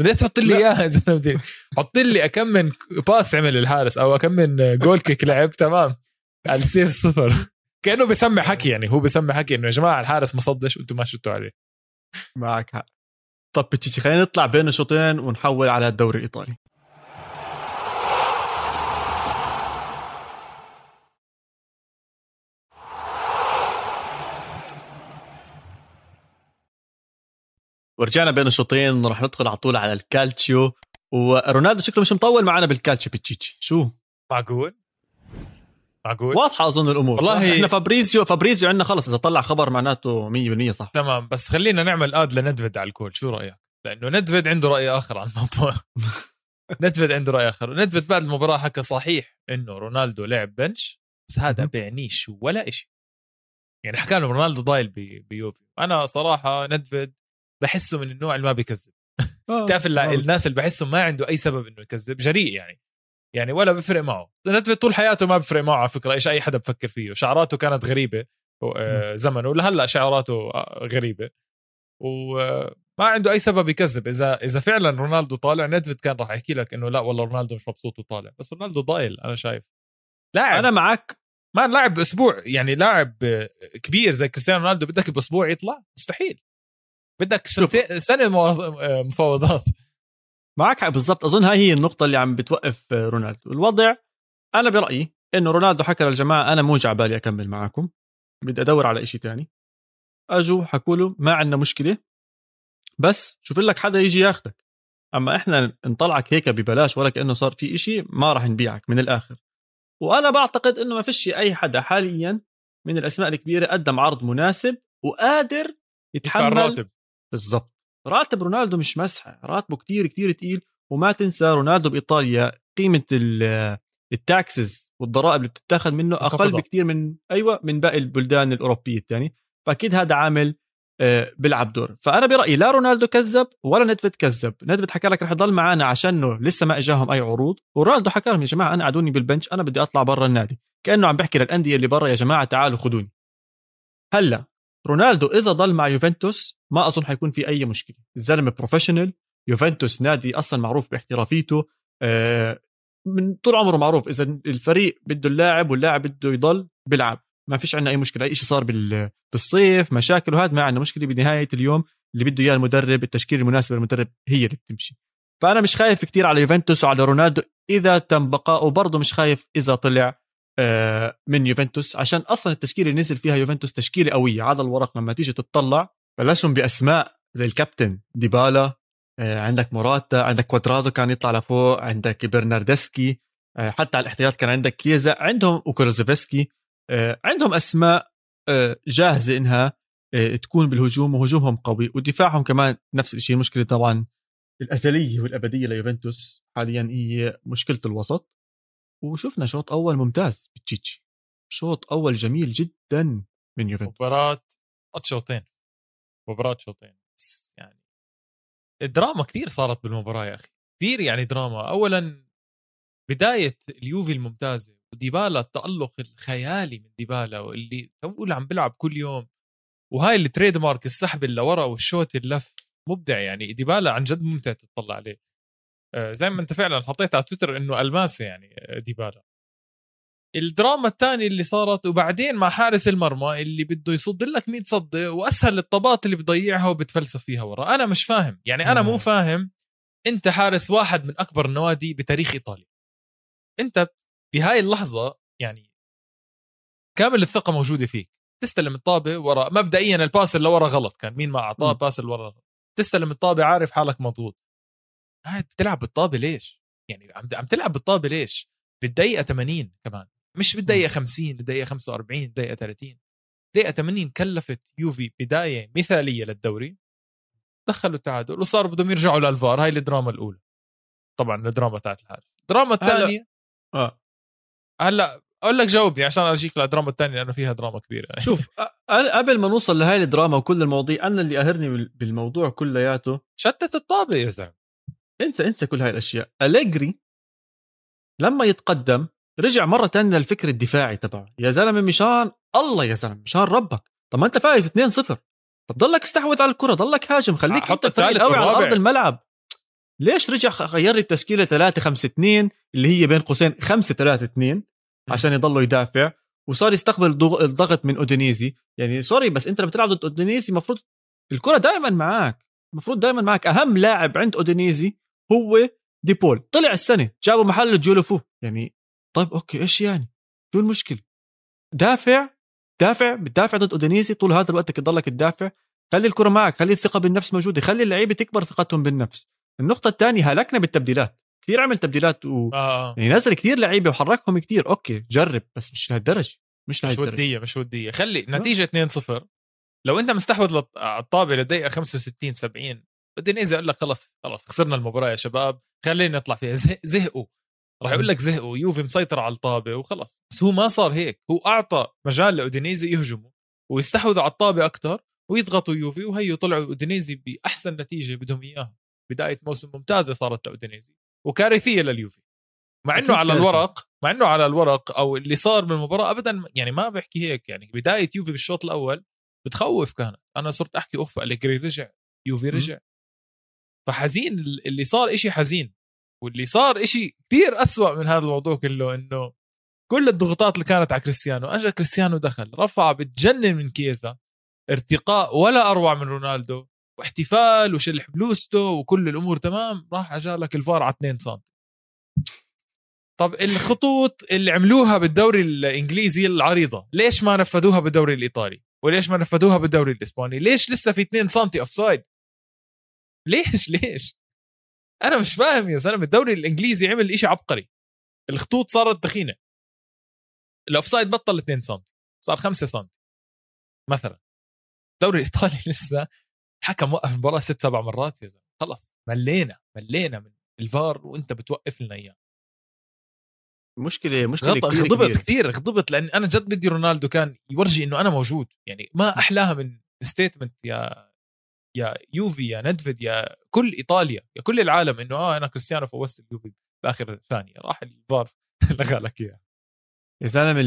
بديت تحط لي إياها إذا أنا بدي، حط لي أكم من باس عمل الحارس أو أكم من جول كيك لعب، تمام، على السيف 0. كأنه بسمع حكي يعني هو بسمع حكي إنه يا جماعة الحارس مصدش وأنتم ما شوتوا عليه. معك حق. طب بتشي خلينا نطلع بين الشوطين ونحول على الدوري الإيطالي. ورجعنا بين الشوطين رح ندخل على طول على الكالتشيو. ورونالدو شكله مش مطول معنا بالكالتشيو بتشيتشي. شو معقول؟ معقول واضحه اظن الامور والله. احنا فابريزيو عندنا خلص اذا طلع خبر معناته 100% صح. تمام بس خلينا نعمل اد لندفد على الكل. شو رايك؟ لانه ندفد عنده راي اخر عن الموضوع. ندفد عنده راي اخر. ندفد بعد المباراه حكى صحيح انه رونالدو لعب بنش بس هذا بيعنيش ولا إشي. يعني حكى له رونالدو ضايل بيوفي. انا صراحه ندفد بحسه من النوع اللي ما بيكذب. تعرف الناس اللي بحسه ما عنده اي سبب انه يكذب جريء يعني ولا بفرق معه. ندفد طول حياته ما بفرق معه على فكرة إيش أي حدا بفكر فيه. شعراته كانت غريبة زمنه لهلأ شعراته غريبة وما عنده أي سبب يكذب. إذا فعلا رونالدو طالع ندفد كان راح يحكي لك إنه لا والله رونالدو مش مبسوط وطالع. بس رونالدو ضايل. أنا شايف لاعب أنا معك ما لاعب أسبوع يعني لاعب كبير زي كريستيانو رونالدو بدك بأسبوع يطلع مستحيل. بدك سنة مفاوضات. معك بالضبط. أظن هاي هي النقطة اللي عم بتوقف رونالدو الوضع. أنا برأيي إنه رونالدو حكى للجماعة أنا موجع بالي أكمل معكم بدي أدور على إشي تاني. أجوا حكوله ما عندنا مشكلة بس شوف لك حدا يجي ياخدك. أما إحنا نطلعك هيك ببلاش ولا كأنه صار في إشي ما راح نبيعك من الآخر. وأنا بعتقد إنه ما فيش أي حدا حاليا من الأسماء الكبيرة قدم عرض مناسب وقادر يتحمل بالضبط. راتب رونالدو مش مسحة. راتبه كتير كتير تقيل. وما تنسى رونالدو بإيطاليا قيمة التاكسز والضرائب اللي بتتاخد منه أقل بكتير من من باقي البلدان الأوروبية الثانية. فأكيد هذا عامل بلعب دور. فأنا برأيي لا رونالدو كذب ولا ندفت كذب. ندفت حكى لك رح يضل معانا عشانه لسه ما إجاهم أي عروض. ورونالدو حكى لهم يا جماعة أنا عدوني بالبنش أنا بدي أطلع برا النادي. كأنه عم بحكي للأندية اللي برا يا جماعة تعالوا خدوني. هلا رونالدو إذا ضل مع يوفنتوس ما أظن حيكون في أي مشكلة. الزلمة بروفيشنال. يوفنتوس نادي أصلا معروف باحترافيته من طول عمره معروف. إذا الفريق بده اللاعب واللاعب بده يضل بلعب ما فيش عنا أي مشكلة. أي شيء صار بالصيف مشاكل وهذا ما عنا مشكلة. بنهاية اليوم اللي بده إياه المدرب التشكيل المناسب للمدرب هي اللي بتمشي. فأنا مش خايف كتير على يوفنتوس وعلى رونالدو إذا تم بقاءه. برضه مش خايف إذا طلع من يوفنتوس عشان أصلا التشكيلة اللي نزل فيها يوفنتوس تشكيلة قوية على الورق. لما تيجي تطلع بلشهم بأسماء زي الكابتن ديبالا عندك موراتا عندك كوادرادو كان يطلع لفوق عندك برناردسكي حتى على الاحتياط كان عندك كيزا عندهم وكروزفسكي عندهم أسماء جاهزة إنها تكون بالهجوم وهجومهم قوي ودفاعهم كمان نفس الشيء. المشكلة طبعا الأزلية والأبدية ليوفنتوس حاليا هي مشكلة الوسط. وشفنا شوط أول ممتاز بتشيتشي. شوط أول جميل جدا من يوفنتوس. مباراة شوطين بس يعني الدراما كثير صارت بالمباراة يا أخي كثير. يعني دراما أولا بداية اليوفي الممتازة وديبالا التألق الخيالي من ديبالا واللي تقول عم بلعب كل يوم. وهاي اللي تريد مارك السحب اللي ورا والشوت اللف مبدع. يعني ديبالا عن جد ممتع تطلع عليه زي ما انت فعلا حطيت على تويتر انه ألماسة يعني ديبالا. الدراما الثانية اللي صارت وبعدين مع حارس المرمى اللي بده يصد لك 100 صدة وأسهل الطبات اللي بضيعها وبتفلسف فيها ورا. أنا مش فاهم يعني أنا مو فاهم. أنت حارس واحد من أكبر النوادي بتاريخ إيطاليا. أنت بهاي اللحظة يعني كامل الثقة موجودة فيك. تستلم الطابة ورا مبدئيا الباس اللي ورا غلط كان مين ما أعطاه باس اللي ورا غلط. تستلم الطابة عارف حالك مضغوط قاعد بتلعب بالطابة ليش؟ يعني عم تلعب بالطابة ليش؟ بالدقيقة 80 كمان مش بالدقيقة 50 بالدقيقة 45 بالدقيقة 30 دقيقة 80 كلفت يوفي بداية مثالية للدوري. دخلوا التعادل وصار بدهم يرجعوا للفار. هاي الدراما الأولى طبعا الدراما تاعت الحارس. الدراما الثانية هلا أقول لك جاوبني عشان أرجيك للدراما الثانية لأنه فيها دراما كبيرة. شوف قبل ما نوصل لهاي الدراما وكل المواضيع أنا اللي قاهرني بالموضوع كلياته شتت الطابة يا زلمة. انسى كل هاي الأشياء. أليجري لما يتقدم رجع مرة تانية للفكر الدفاعي تبعه. يا زلمة مشان الله يا زلمة مشان ربك طب ما انت فايز 2-0 طب ضلك استحوذ على الكرة ضلك هاجم خليك حط الفريق قوي على أرض الملعب. ليش رجع غير التشكيلة 3-5-2 اللي هي بين قوسين 5-3-2 عشان يضلوا يدافع وصار يستقبل الضغط من اودينيزي. يعني سوري بس انت بتلعب ضد اودينيزي المفروض الكره دائما معك، المفروض دائما معك. اهم لاعب عند اودينيزي هو ديبول، طلع السنه جابوا محل جولفو. يعني طيب اوكي ايش يعني شو المشكله؟ بتدافع ضد اودينيزي طول هذا الوقت تضلك تدافع، خلي الكره معك، خلي الثقه بالنفس موجوده، خلي اللعيبه تكبر ثقتهم بالنفس. النقطه الثانيه هلكنا بالتبديلات، كثير عمل تبديلات يعني نزل كثير لعيبه وحركهم كثير. اوكي جرب بس مش لهالدرجه، مش وديه. خلي نتيجه 2-0 لو انت مستحوذ على الطابه لدقيقه 65 70 اودينيزي اقول لك خلص خسرنا المباراه يا شباب، خلينا نطلع فيها. زهقوا، راح يقول لك زهقوا، يوفي مسيطر على الطابه وخلص. بس هو ما صار هيك، هو اعطى مجال لاودينيزي يهجموا ويستحوذوا على الطابه اكثر ويضغطوا يوفي، وهي طلعوا اودينيزي باحسن نتيجه بدهم اياها. بدايه موسم ممتازه صارت لاودينيزي وكارثيه لليوفي، مع انه على الورق او اللي صار بالمباراه ابدا يعني ما بحكي هيك. يعني بدايه يوفي بالشوط الاول بتخوف، كانت انا صرت احكي اوف أليجري رجع، يوفي رجع. فحزين اللي صار، إشي حزين، واللي صار إشي كتير أسوأ من هذا الموضوع كله، إنه كل الضغطات اللي كانت على كريستيانو، أجا كريستيانو دخل رفع بتجنن من كيزا، ارتقاء ولا أروع من رونالدو، واحتفال وشلح بلوستو وكل الأمور تمام، راح أجا لك الفار على 2 سم. طب الخطوط اللي عملوها بالدوري الإنجليزي العريضة ليش ما نفذوها بالدوري الإيطالي؟ وليش ما نفذوها بالدوري الإسباني؟ ليش لسه في 2 سم أوفسايد؟ ليش انا مش فاهم يا زلمه. الدوري الانجليزي عمل إشي عبقري، الخطوط صارت دخينه، الاوفسايد بطل 2 سم صار 5 سم مثلا. الدوري الايطالي لسه حكم وقف المباراه 6-7 مرات يا زلمه، خلص ملينا من الفار وانت بتوقف لنا اياه. مشكله غضبت كثير، غضبت لان انا جد بدي رونالدو كان يورجي انه انا موجود. يعني ما احلاها من ستيتمنت يا يوفي يا ندفد يا كل إيطاليا يا كل العالم، إنه أنا كريستيانو فوزت اليوفي بآخر ثانية، راح الفار لغالك إياه. يا زلمة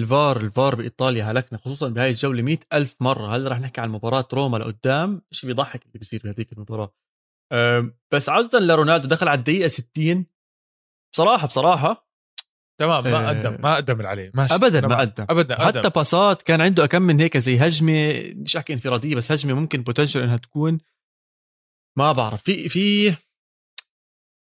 الفار بإيطاليا هلكنا، خصوصا بهاي الجولة 100,000 مرة. هلا راح نحكي عن مباراة روما لقدام، شيء بيضحك اللي بيصير بهذيك المباراة. بس عادة لرونالدو دخل على الدقيقة 60 بصراحة تمام، ما قدم عليه أبدا، ما قدم حتى باصات كان عنده أكم من هيك زي هجمة، مش أحكي انفرادية بس هجمة ممكن بوتنشل إنها تكون، ما بعرف.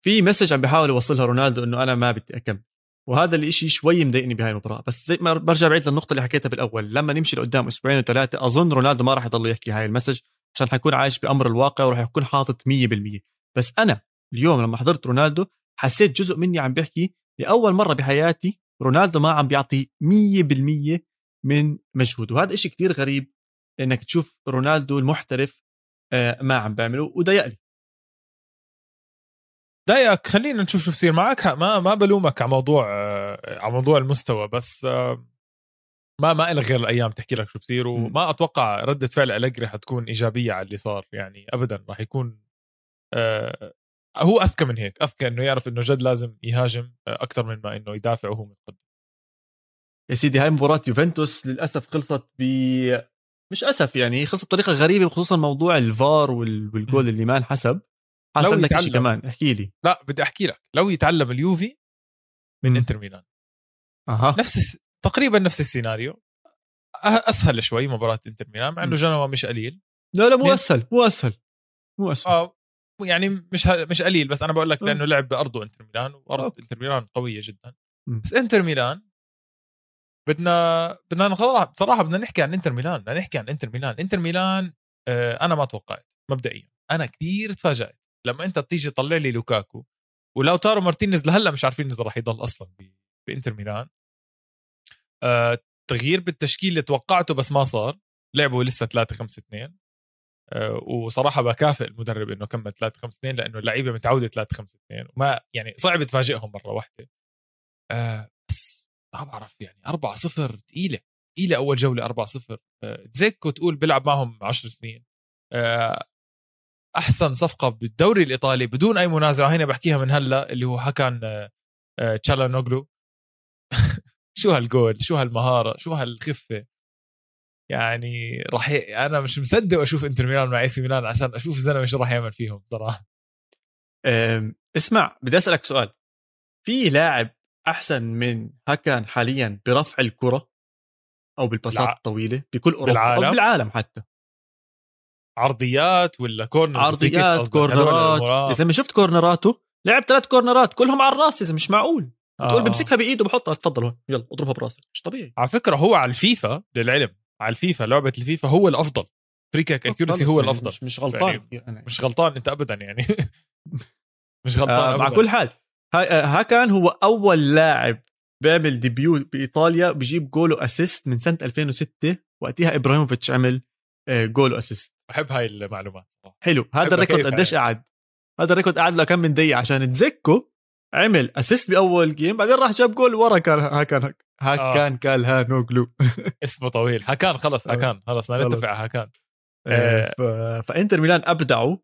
في مسج عم بحاول يوصلها رونالدو انه انا ما بدي اكمل، وهذا الاشي شوي مضايقني بهاي المباراه. بس زي ما برجع بعيد للنقطه اللي حكيتها بالاول، لما نمشي لقدام اسبوعين و3 اظن رونالدو ما راح يضل يحكي هاي المسج عشان حيكون عايش بامر الواقع وراح يكون حاطط 100%. بس انا اليوم لما حضرت رونالدو حسيت جزء مني عم بيحكي لاول مره بحياتي رونالدو ما عم بيعطي 100% من مجهوده، وهذا اشي كتير غريب انك تشوف رونالدو المحترف ما عم بعمله، وضايقني ضايقك. خلينا نشوف شو بصير معك، ما بلومك على موضوع المستوى، بس ما إلك غير الأيام تحكي لك شو بصير. وما أتوقع ردة فعل أليجري حتكون إيجابية على اللي صار، يعني أبدا راح يكون هو أذكى من هيك، أذكى إنه يعرف إنه جد لازم يهاجم أكثر من ما إنه يدافع وهو متقدم. يا سيدي هاي مباراة يوفنتوس للأسف خلصت خلصت بطريقة غريبة، خصوصا موضوع الفار والجول اللي ما انحسب. حسب لك شيء كمان، احكي لي. لا بدي احكي لك، لو يتعلم اليوفي من انتر ميلان تقريبا نفس السيناريو، اسهل شوي مباراة انتر ميلان مع انه جنوا مش قليل. لا مو اسهل يعني مش قليل، بس انا بقول لك لانه لعب بارضه انتر ميلان، وارض انتر ميلان قوية جدا. بس انتر ميلان بدنا بصراحة بدنا نحكي عن انتر ميلان، بدنا نحكي عن انتر ميلان. انا ما توقعت مبدئيا، انا كتير تفاجأت لما انت تيجي تطلع لي لوكاكو ولو تارو مارتينيز لهلا مش عارفين اذا راح يضل اصلا بانتر ميلان. تغيير بالتشكيل اللي توقعته بس ما صار، لعبوا لسه 3-5-2. وصراحة بكافئ المدرب انه كمل 3-5-2 لانه اللعيبة متعودة 3-5-2، وما يعني صعب تفاجئهم مرة واحدة. بس ما بعرف، يعني 4-0 تقيلة أول جولة 4-0. تزيكو تقول بلعب معهم 10 سنين، أحسن صفقة بالدوري الإيطالي بدون أي منازع، هنا بحكيها من هلا، اللي هو حكان تشالانوغلو. شو هالجول، شو هالمهارة، شو هالخفة. يعني أنا مش مصدق أشوف إنتر ميلان مع إيسي ميلان عشان أشوف الزلمة شو راح يعمل فيهم صراحة. اسمع بدي أسألك سؤال، في لاعب أحسن من هكان حاليا برفع الكرة او بالباسات الطويله بكل اوروبا بالعالم. او بالعالم حتى عرضيات ولا كورنر، عرضيات كورنرات. اذا ما شفت كورنراته لعب 3 كورنرات كلهم على الراس، اذا مش معقول تقول بمسكها بايده بحطها تفضل هون يلا اضربها براسك، مش طبيعي. على فكره هو على الفيفا للعلم، على الفيفا لعبه الفيفا هو الافضل، فري كيك اكيورسي هو الافضل، مش غلطان يعني. مش غلطان انت ابدا يعني مش غلطان أبداً. مع كل حال ها كان هو اول لاعب بيعمل ديبيو بايطاليا بجيب جول واسيست من سنه 2006، وقتها ابراهيموفيتش عمل جول واسيست. بحب هاي المعلومات حلو. هذا الريكورد قديش قعد؟ هذا الريكورد قعد له كم من دقيقه عشان تزكو عمل اسيست باول جيم، بعدين راح جاب جول ورا هاكان كالهانوغلو اسمه طويل هاكان. خلص هاكان خلص نتفق هاكان. فانتر ميلان ابدعوا،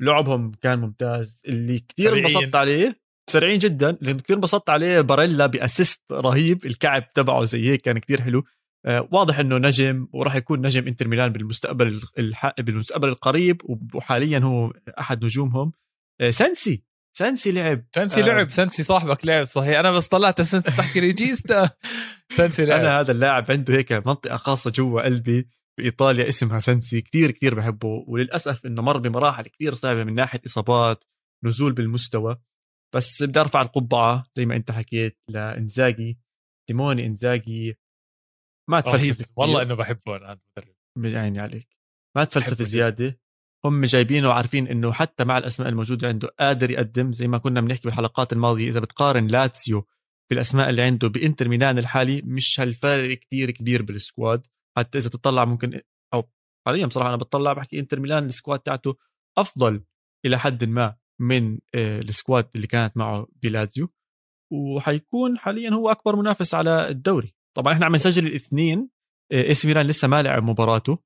لعبهم كان ممتاز. اللي كتير انبسطت عليه سريعين جدا، لأن كتير انبسطت عليه باريلا بأسيست رهيب، الكعب تبعه زي هيك كان كتير حلو. واضح انه نجم وراح يكون نجم انتر ميلان بالمستقبل بالمستقبل القريب، وحاليا هو احد نجومهم. سنسي صاحبك لعب صحيح، انا بس طلعت سنسي تحكي ريجيستا سنسي لعب. انا هذا اللاعب عنده هيك منطقة خاصة جوا قلبي بإيطاليا اسمها سنسي، كتير كتير بحبه، وللأسف إنه مر بمراحل كتير صعبة من ناحية إصابات، نزول بالمستوى. بس بدي أرفع القبعة زي ما أنت حكيت لإنزاغي، سيموني إنزاغي ما تفلسف والله إنه بحبه أنا يعني عليك، ما تفلسف زيادة، هم جايبينه وعارفين إنه حتى مع الأسماء الموجودة عنده قادر يقدم. زي ما كنا بنحكي بالحلقات الماضية، إذا بتقارن لاتسيو بالأسماء اللي عنده بإنتر ميلان الحالي مش هالفارق كتير كبير بالسكواد. حتى إذا تطلع ممكن أو حاليا بصراحة أنا بتطلع بحكي إنتر ميلان السكواد تاعته أفضل إلى حد ما من السكواد اللي كانت معه بلاتزيو، وحيكون حاليا هو أكبر منافس على الدوري. طبعا إحنا عم نسجل الاثنين، إس ميلان لسه ما لعب مباراته،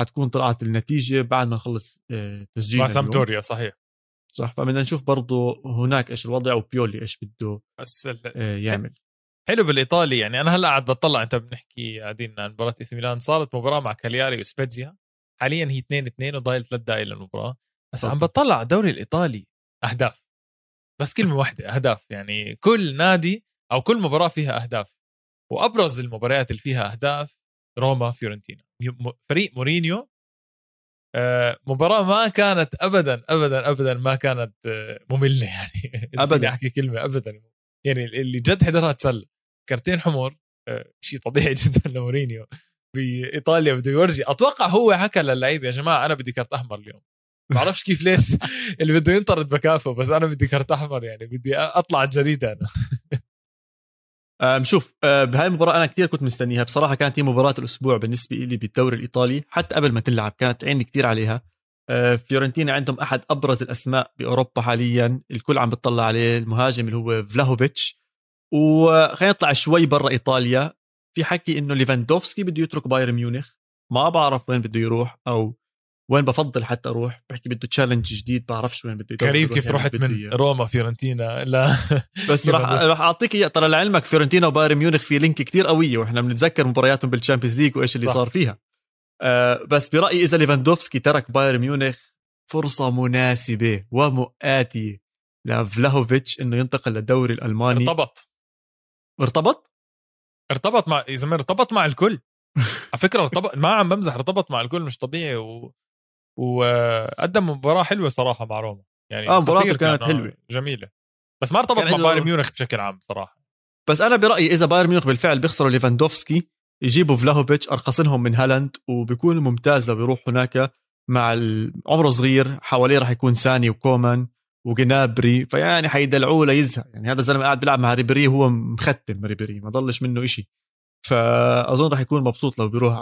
حتكون طلعت النتيجة بعد ما نخلص تسجيل مع سامتوريا صحيح صح. فبدنا نشوف برضو هناك إيش الوضع وبيولي إيش بده يعمل. حلو بالإيطالي يعني. أنا هلأ قاعد بطلع، أنت بنحكي قاعدين عن مباراة إيسي ميلان، صارت مباراة مع كالياري وسبيتزيا، حاليا هي 2-2 وضايل 3 دقائق للمباراة. بس عم بطلع الدوري الإيطالي أهداف، بس كلمة واحدة أهداف، يعني كل نادي أو كل مباراة فيها أهداف. وأبرز المباريات اللي فيها أهداف روما فيورنتينا، فريق مورينيو، مباراة ما كانت أبدا أبدا أبدا ما كانت مملة يعني أبدا أحكي كلمة أبدا يعني، اللي جد حضرها تسلى. كرتين حمر شيء طبيعي جدا لمورينيو بإيطاليا، بده يورجي. أتوقع هو حكى للعيب يا جماعة أنا بدي كرت أحمر اليوم، بعرفش كيف ليش اللي بده ينطرد بكافه، بس أنا بدي كرت أحمر يعني بدي أطلع الجريدة أنا شوف بهاي المباراة أنا كتير كنت مستنيها بصراحة، كانت هي مباراة الأسبوع بالنسبة لي بالدوري الإيطالي، حتى قبل ما تلعب كانت عيني كتير عليها. فيورنتينا عندهم أحد أبرز الأسماء بأوروبا حاليا، الكل عم بتطلع عليه، المهاجم اللي هو فلاهوفيتش. وخلينا نطلع شوي برا إيطاليا، في حكي إنه ليفاندوفسكي بده يترك بايرن ميونخ، ما بعرف وين بده يروح أو وين بفضل حتى أروح، بحكي بده تشالنج جديد، بعرفش وين بده يروح. غريب كيف رحت من روما فيورنتينا لا بس راح أعطيك إياه. طلع لعلمك فيورنتينا وبايرن ميونخ في لينك كتير قوية، وإحنا بنتذكر مبارياتهم بالشامبيونز ليج وإيش اللي صار فيها. بس برأيي إذا ليفاندوفسكي ترك بايرن ميونخ فرصة مناسبة ومؤاتية لفلاهوفيتش إنه ينتقل للدوري الألماني. ارتبط مع إذا ما ارتبط مع الكل على فكرة ارتبط ما عم بمزح، ارتبط مع الكل مش طبيعي. وقدم مباراة حلوة صراحة مع روما يعني، مباراته كانت حلوة جميلة، بس ما ارتبط مع بايرن ميونخ بشكل عام صراحة. بس أنا برأيي إذا بايرن ميونخ بالفعل بيخسروا ليفاندوفسكي يجيبوا فلاهوفيتش، أرخصنهم من هالاند، وبيكون ممتاز لو بيروح هناك مع عمره صغير، حواليه راح يكون ساني وكومان وجنابري، فيعني حيدلعوه ليزهق يعني. هذا الزلمه قاعد بيلعب مع ريبيري، هو مختم ريبيري ما ضلش منه إشي، فأظن راح يكون مبسوط لو بيروح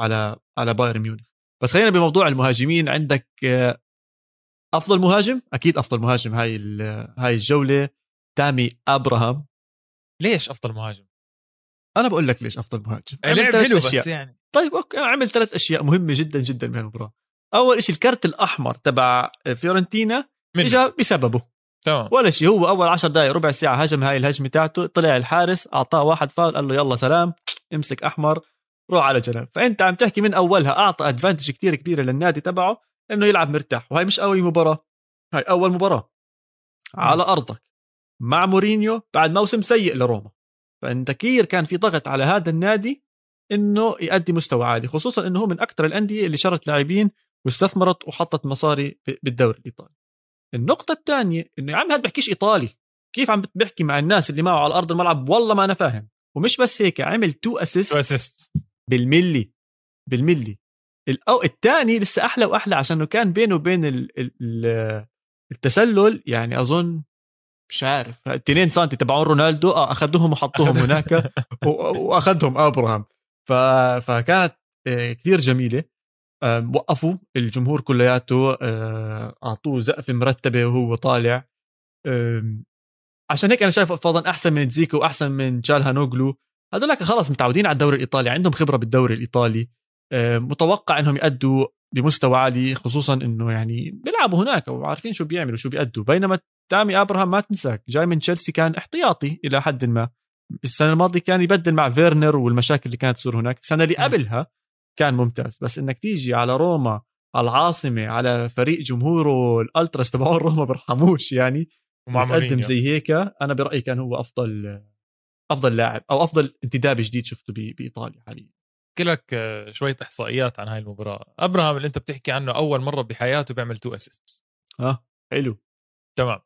على بايرن ميونخ. بس خلينا بموضوع المهاجمين، عندك أفضل مهاجم، أكيد أفضل مهاجم هاي الجولة تامي أبراهام. ليش أفضل مهاجم؟ أنا بقول لك ليش أفضل مهاجم. عمل 3 أشياء بس يعني. طيب أوكي، أنا عمل 3 أشياء مهمة جدا جدا بهالمباراة. أول إشي الكرت الأحمر تبع فيورنتينا إجا بسببه طبعا. ولا شيء، هو أول 10 دقايق ربع ساعة هجم هاي الهجمة تاعته، طلع الحارس أعطاه 1 فاول قال له يلا سلام امسك أحمر روح على جنب. فأنت عم تحكي من أولها أعطى أدفانتج كتير كبيرة للنادي تبعه إنه يلعب مرتاح، وهي مش أول مباراة، هاي أول مباراة على أرضك مع مورينيو بعد موسم سيء لروما، فأنت كتير كان في ضغط على هذا النادي انه يؤدي مستوى عالي، خصوصا انه هو من اكثر الانديه اللي شرت لاعبين واستثمرت وحطت مصاري بالدوري الايطالي. النقطه الثانيه انه يا عم هاد بحكيش ايطالي، كيف عم بتحكي مع الناس اللي معه على ارض الملعب؟ والله ما انا فاهم. ومش بس هيك، عمل 2 اسيست بالملي الثاني لسه احلى واحلى، عشانه كان بينه وبين التسلل يعني اظن مش عارف 2 سم تبعون رونالدو، اخذوهم وحطوهم هناك واخذهم ابراهام. فكانت كثير جميله. وقفوا الجمهور كلياته، اعطوه زقفه مرتبه وهو طالع. عشان هيك انا شايفه فضلا احسن من زيكو واحسن من تشالهانوغلو. هذولك خلاص متعودين على الدوري الايطالي، عندهم خبره بالدوري الايطالي، متوقع انهم يأدوا بمستوى عالي، خصوصا انه يعني بيلعبوا هناك وعارفين شو بيعملوا شو بيأدوا. بينما تامي ابراهام ما تنساك جاي من تشيلسي، كان احتياطي الى حد ما، السنه الماضيه كان يبدل مع فيرنر والمشاكل اللي كانت تصير هناك، السنه اللي قبلها كان ممتاز. بس انك تيجي على روما، على العاصمه، على فريق جمهوره الالتراس تبعون روما برحموش يعني، ومقدم زي هيك، انا برايي كان هو افضل لاعب او افضل انتداب جديد شفته بايطاليا حاليا. لك شويه احصائيات عن هاي المباراه. ابراهام اللي انت بتحكي عنه اول مره بحياته بيعمل 2 اسيست. حلو تمام.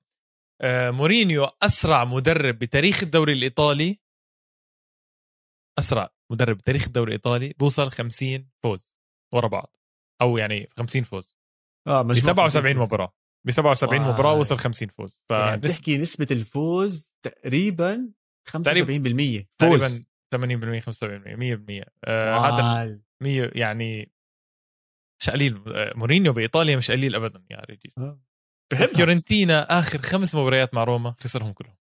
مورينيو اسرع مدرب بتاريخ الدوري الايطالي، اسرع مدرب بتاريخ الدوري الايطالي، بوصل 50 فوز ورا بعض، او يعني 50 فوز ب 77 مباراه، ب 77 مباراه وصل 50 فوز. فبتحكي نسبه الفوز تقريبا 75%، تقريبا 80% 75% 100%. هذا 100 يعني مش قليل. مورينيو بايطاليا مش قليل ابدا يا رجيس. بحب يورنتينا اخر 5 مباريات مع روما خسرهم كلهم.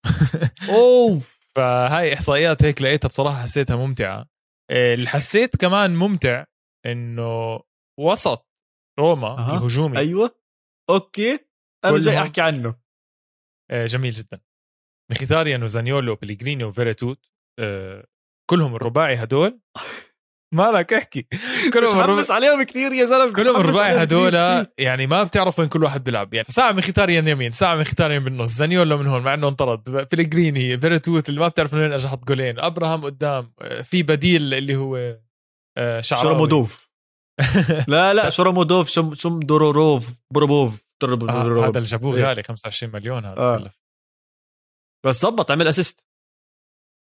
فهاي احصائيات هيك لقيتها بصراحه حسيتها ممتعه. اللي حسيت كمان ممتع انه وسط روما الهجومي، ايوه اوكي انا جاي احكي عنه، جميل جدا. مخيتاريان وزانيولو وبيليغريني وفيرتوت، كلهم الرباعي هدول مالك احكي، كلهم متحمس عليهم كثير يا زلمه، كلهم الرباعي هدول يعني ما بتعرف وين كل واحد بيلعب، يعني ساعه مخيتاريان يمين، ساعه مخيتاريان بالنص، زانيولو من هون مع انه انطرد، بيليغريني، فيرتوت اللي ما بتعرف من وين اجى حط جولين، ابراهام قدام، في بديل اللي هو شرمودوف. لا شرمودوف، شم دوروروف بروبوف، هذا الجابوه غالي 25 مليون هذا بس ضبط، عمل اسيست،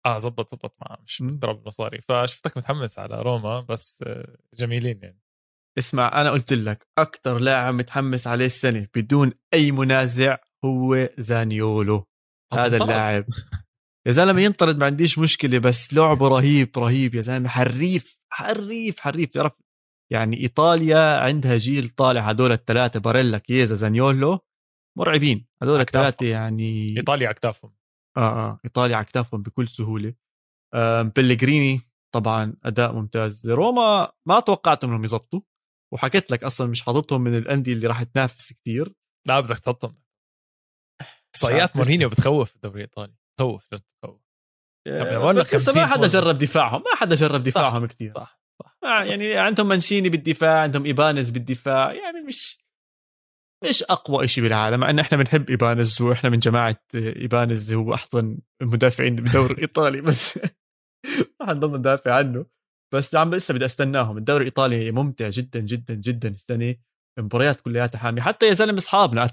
ضبط معه، مش مضرب مصاري. فشفتك متحمس على روما، بس جميلين يعني. اسمع انا قلت لك اكتر لاعب متحمس عليه السنه بدون اي منازع هو زانيولو. هذا اللاعب يا زلمه ينطرد ما عنديش مشكله، بس لعبه رهيب يا زلمه، حريف. تعرف يعني ايطاليا عندها جيل طالع، هذول الثلاثه باريلا كييزا زانيولو مرعبين، هذول الثلاثه يعني ايطاليا اكتافهم. ايطاليا على كتافهم بكل سهوله. بيليغريني طبعا اداء ممتاز. روما ما توقعت منهم يزبطوا، وحكيت لك اصلا مش حاططهم من الانديه اللي راح تنافس كتير. لا بدك تحطهم، احصائيات مورينيو بتخوف الدوري الايطالي، تخوف. بس ما حدا جرب دفاعهم، صح كتير. صح. يعني عندهم مانشيني بالدفاع، عندهم ايبانز بالدفاع، يعني مش أقوى إشي بالعالم، مع أن إحنا بنحب إيبانز وإحنا من جماعة إيبانز، هو أحسن مدافعين بالدوري الإيطالي، بس هنضل ندافع عنه. بس عم لسه بدي أستناهم. الدوري الإيطالي ممتع جدا جدا جدا السنة، مباريات كلها حامية. حتى يا زلمة أصحابنا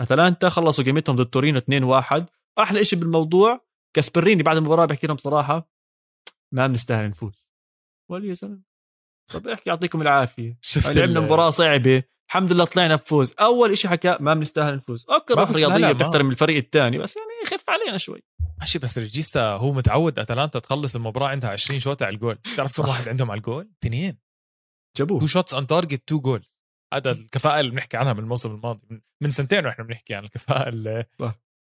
أتلانتا خلصوا قيمتهم ضد تورينو 2-1. أحلى إشي بالموضوع كاسبريني بعد المباراة بحكي لهم صراحة ما بنستاهل نفوز، ولي يا زلمة طب احكي يعطيكم العافية، لعبنا مباراة صعبة، الحمد لله طلعنا بفوز. أول إشي حكى ما بنستاهل نفوز، أوكي روح رياضية بتكتر من الفريق الثاني، بس يعني خف علينا شوي ماشي. بس ريجيستا هو متعود أتلانتا تخلص المباراة عندها 20 شوطة على الجول، تعرف كم واحد عندهم على الجول؟ 2 جابوه، 2 شوتس on target 2 goals. هذا الكفاءة اللي بنحكي عنها من الموسم الماضي، من سنتين وإحنا بنحكي عن الكفاءة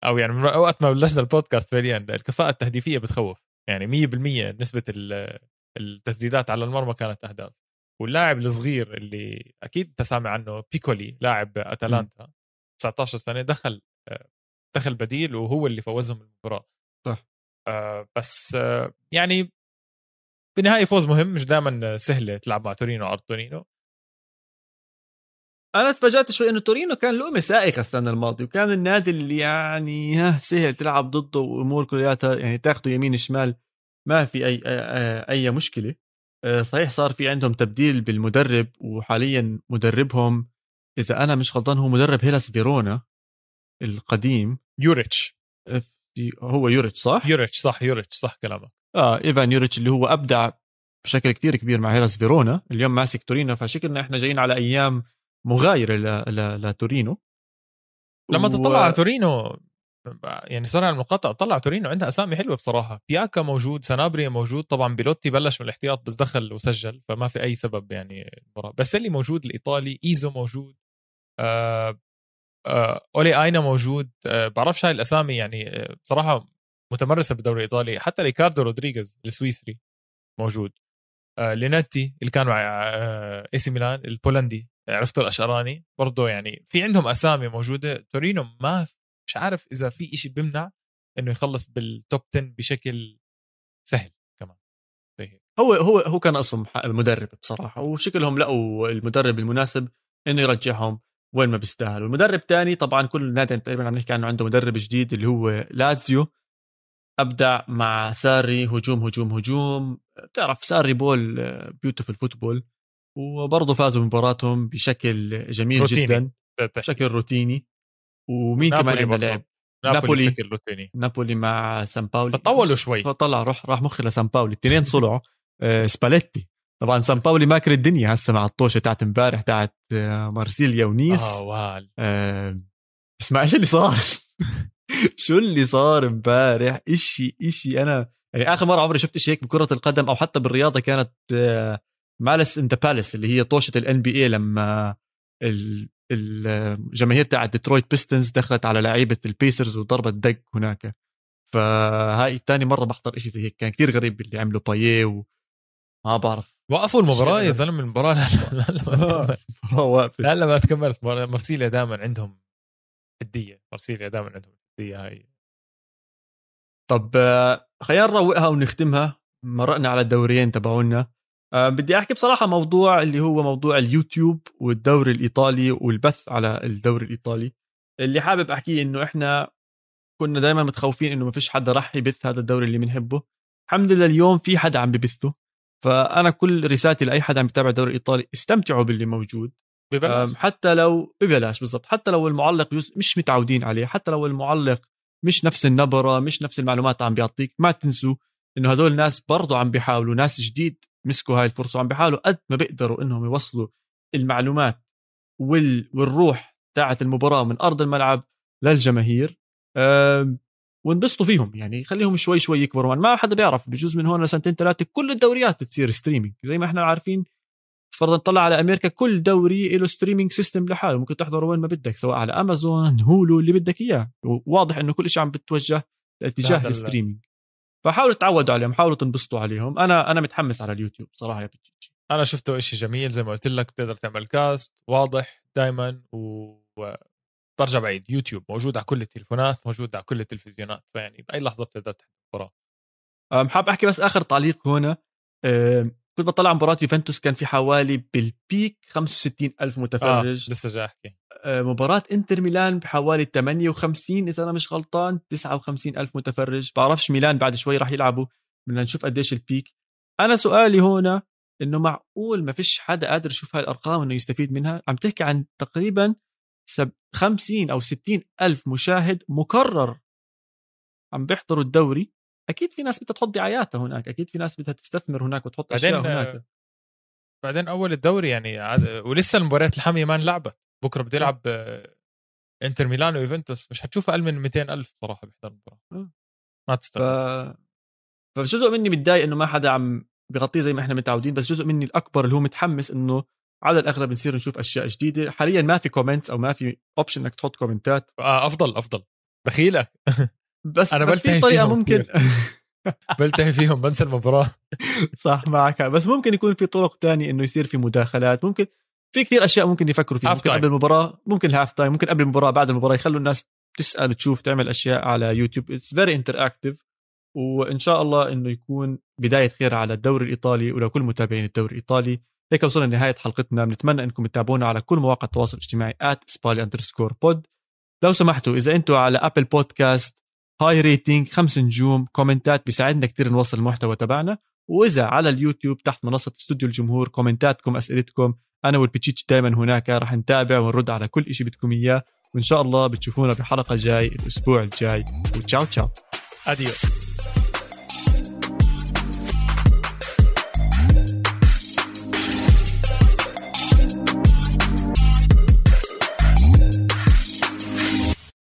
أو يعني من وقت ما بلشنا البودكاست فعليا. الكفاءة التهديفية بتخوف، يعني 100% نسبة التسديدات على المرمى كانت أهداف. واللاعب الصغير اللي أكيد تسامع عنه بيكولي، لاعب أتلانتا 19 سنة، دخل بديل وهو اللي فوزهم المباراة. صح. بس يعني بالنهاية فوز مهم، مش دائما سهلة تلعب مع تورينو أرض تورينو. أنا تفاجأت شوي إنه تورينو كان لقمة سائقة السنة الماضية، وكان النادي اللي يعني سهل تلعب ضده وأمور كلياتها يعني تاخده يمين شمال، ما في أي مشكلة. صحيح صار في عندهم تبديل بالمدرب، وحاليا مدربهم إذا أنا مش غلطان هو مدرب هيلاس فيرونا القديم يوريتش، هو يوريتش صح؟ يوريتش صح كلامك. إيفان يوريتش اللي هو أبدع بشكل كتير كبير مع هيلاس فيرونا، اليوم ماسك تورينو، فشكلنا إحنا جايين على أيام مغايرة لتورينو. لما تطلع على تورينو يعني صار على المقاطعة، طلع تورينو عندها أسامي حلوة بصراحة، بياكا موجود، سنابريا موجود، طبعا بيلوتي بلش من الاحتياط بس دخل وسجل فما في أي سبب يعني المباراة، بس اللي موجود الإيطالي، إيزو موجود، أولي آينا موجود، بعرفش هاي الأسامي يعني بصراحة متمرسة بالدوري الإيطالي، حتى ريكاردو رودريغيز السويسري موجود، ليناتي اللي كان مع إيسي ميلان البولندي عرفته الأشقراني برضو، يعني في عندهم أسامي موجودة. تورينو ما مش عارف إذا في إشي بمنع إنه يخلص بالتوب 10 بشكل سهل كمان. هو كان أصم المدرب بصراحة، وشكلهم لقوا المدرب المناسب إنه يرجعهم وين ما بيستاهل. والمدرب تاني طبعا كل نادي تقريبا عم نحكي عنه عنده مدرب جديد اللي هو لاتسيو، أبدع مع ساري، هجوم، بتعرف ساري بول بيوتيفل فوتبول، وبرضه فازوا مباراتهم بشكل جميل روتيني. جدا بشكل روتيني. ومين كمان عندنا لعب؟ نابولي مع سان باولي، طولوا شوي فطلع راح مخي لسان باولي، الاثنين طلعوا. سباليتي طبعا سان باولي ماكر الدنيا هسه مع الطوشه تاعت امبارح تاعت مارسيليا ونيس. اسمع ايش اللي صار شو اللي صار امبارح، اشي انا يعني اخر مره عمري شفت اشي هيك بكره القدم او حتى بالرياضه، كانت مالس ان ذا بالاس اللي هي طوشه الان بي اي، لما الجماهير تاع ديترويت بيستنز دخلت على لعيبه البيسرز وضربت دق هناك. فهاي ثاني مره بحضر إشي زي هيك، كان كتير غريب اللي عملوا بايه ما بعرف. وقفوا المباراه يا زلمه، المباراه لا ما تكملت. مرسيليا دائما عندهم حديه، هاي. طب خلينا نروقها ونختمها، مرقنا على الدوريين تبعونا. بدي أحكي بصراحة موضوع اللي هو موضوع اليوتيوب والدوري الإيطالي والبث على الدوري الإيطالي. اللي حابب أحكيه إنه إحنا كنا دايما متخوفين إنه ما فيش حدا راح يبث هذا الدوري اللي بنحبه، الحمد لله اليوم في حدا عم ببثه. فأنا كل رسالتي لأي حدا عم بتابع الدوري الإيطالي، استمتعوا باللي موجود ببلاش، حتى لو ببلاش بالضبط، حتى لو المعلق مش متعودين عليه، حتى لو المعلق مش نفس النبرة، مش نفس المعلومات عم بيعطيك. ما تنسوا إنه هذول ناس برضو عم بيحاولوا، ناس جديد مسكوا هاي الفرصة وعم بحاله قد ما بيقدروا إنهم يوصلوا المعلومات والروح تاعت المباراة من أرض الملعب للجماهير، وانبسطوا فيهم يعني، خليهم شوي شوي يكبروا. ما حدا بيعرف، بجوز من هون لسنتين ثلاثة كل الدوريات تصير ستريمينج زي ما إحنا عارفين. فرضا نطلع على أمريكا، كل دوري له ستريمينج سيستم لحاله، ممكن تحضره وين ما بدك، سواء على أمازون، هولو، اللي بدك إياه. واضح إنه كل إشي عم بتوجه لاتجاه الستريمينج، فحاولوا تعودوا عليهم، حاولوا تنبسطوا عليهم. أنا متحمس على اليوتيوب صراحة يا بتجي. أنا شفته إشي جميل زي ما قلت لك، بتقدر تعمل كاست واضح دايما، وبرجع بعيد يوتيوب موجود على كل التلفونات، موجود على كل التلفزيونات، فيعني بأي لحظة بتقدر تحضر مباراة. حاب أحكي بس آخر تعليق هنا، كنت بطلع مباراة يوفنتوس كان في حوالي بالبيك 65,000 متفرج، لسه جاي أحكي. مباراة إنتر ميلان بحوالي 58 إذا أنا مش غلطان 59,000 متفرج. بعرفش ميلان بعد شوي راح يلعبوا، بدنا نشوف قديش البيك. أنا سؤالي هنا إنه معقول ما فيش حدا قادر يشوف هاي الأرقام إنه يستفيد منها؟ عم تحكي عن تقريبا 50 أو 60 ألف مشاهد مكرر عم بيحضروا الدوري. أكيد في ناس بدها تحط دعاياتها هناك، أكيد في ناس بدها تستثمر هناك وتحط أشياء هناك. بعدين أول الدوري يعني ولسه المباريات الحامية ما انلعبت، بكرة بدي يلعب انتر ميلان ويوفنتوس، مش هتشوف أقل من 200,000 صراحة بيحضر المباراة، ما تستغرب. فجزء مني متضايق إنه ما حدا عم بغطيه زي ما إحنا متعودين، بس جزء مني الأكبر اللي هو متحمس إنه على الأغلب نصير نشوف أشياء جديدة. حاليا ما في كومنتس أو ما في أوبشن إنك تحط كومنتات، أفضل بخيلك بس أنا بلتهي طريقة ممكن بلتهي فيهم بنسى المباراة صح معك، بس ممكن يكون في طرق تانية إنه يصير في مداخلات، ممكن في كتير أشياء ممكن يفكروا فيها، ممكن قبل المباراة، ممكن الهاف تايم، ممكن قبل المباراة، بعد المباراة، يخلوا الناس تسأل تشوف تعمل أشياء على يوتيوب. It's very interactive، وإن شاء الله إنه يكون بداية خير على الدوري الإيطالي ولكل متابعين الدوري الإيطالي. هيك وصلنا لنهاية حلقتنا، بنتمنى إنكم تتابعونا على كل مواقع التواصل الاجتماعي @spali_pod. لو سمحتوا إذا أنتوا على أبل بودكاست، هاي ريتينج 5 نجوم، كومنتات، بيساعدنا كتير نوصل المحتوى تبعنا. واذا على اليوتيوب تحت منصه استوديو الجمهور كومنتاتكم اسئلتكم، انا والبيتشيتش دائما هناك، راح نتابع ونرد على كل شيء بدكم اياه، وان شاء الله بتشوفونا بحلقه جاي الاسبوع الجاي، وتشاو تشاو اديو.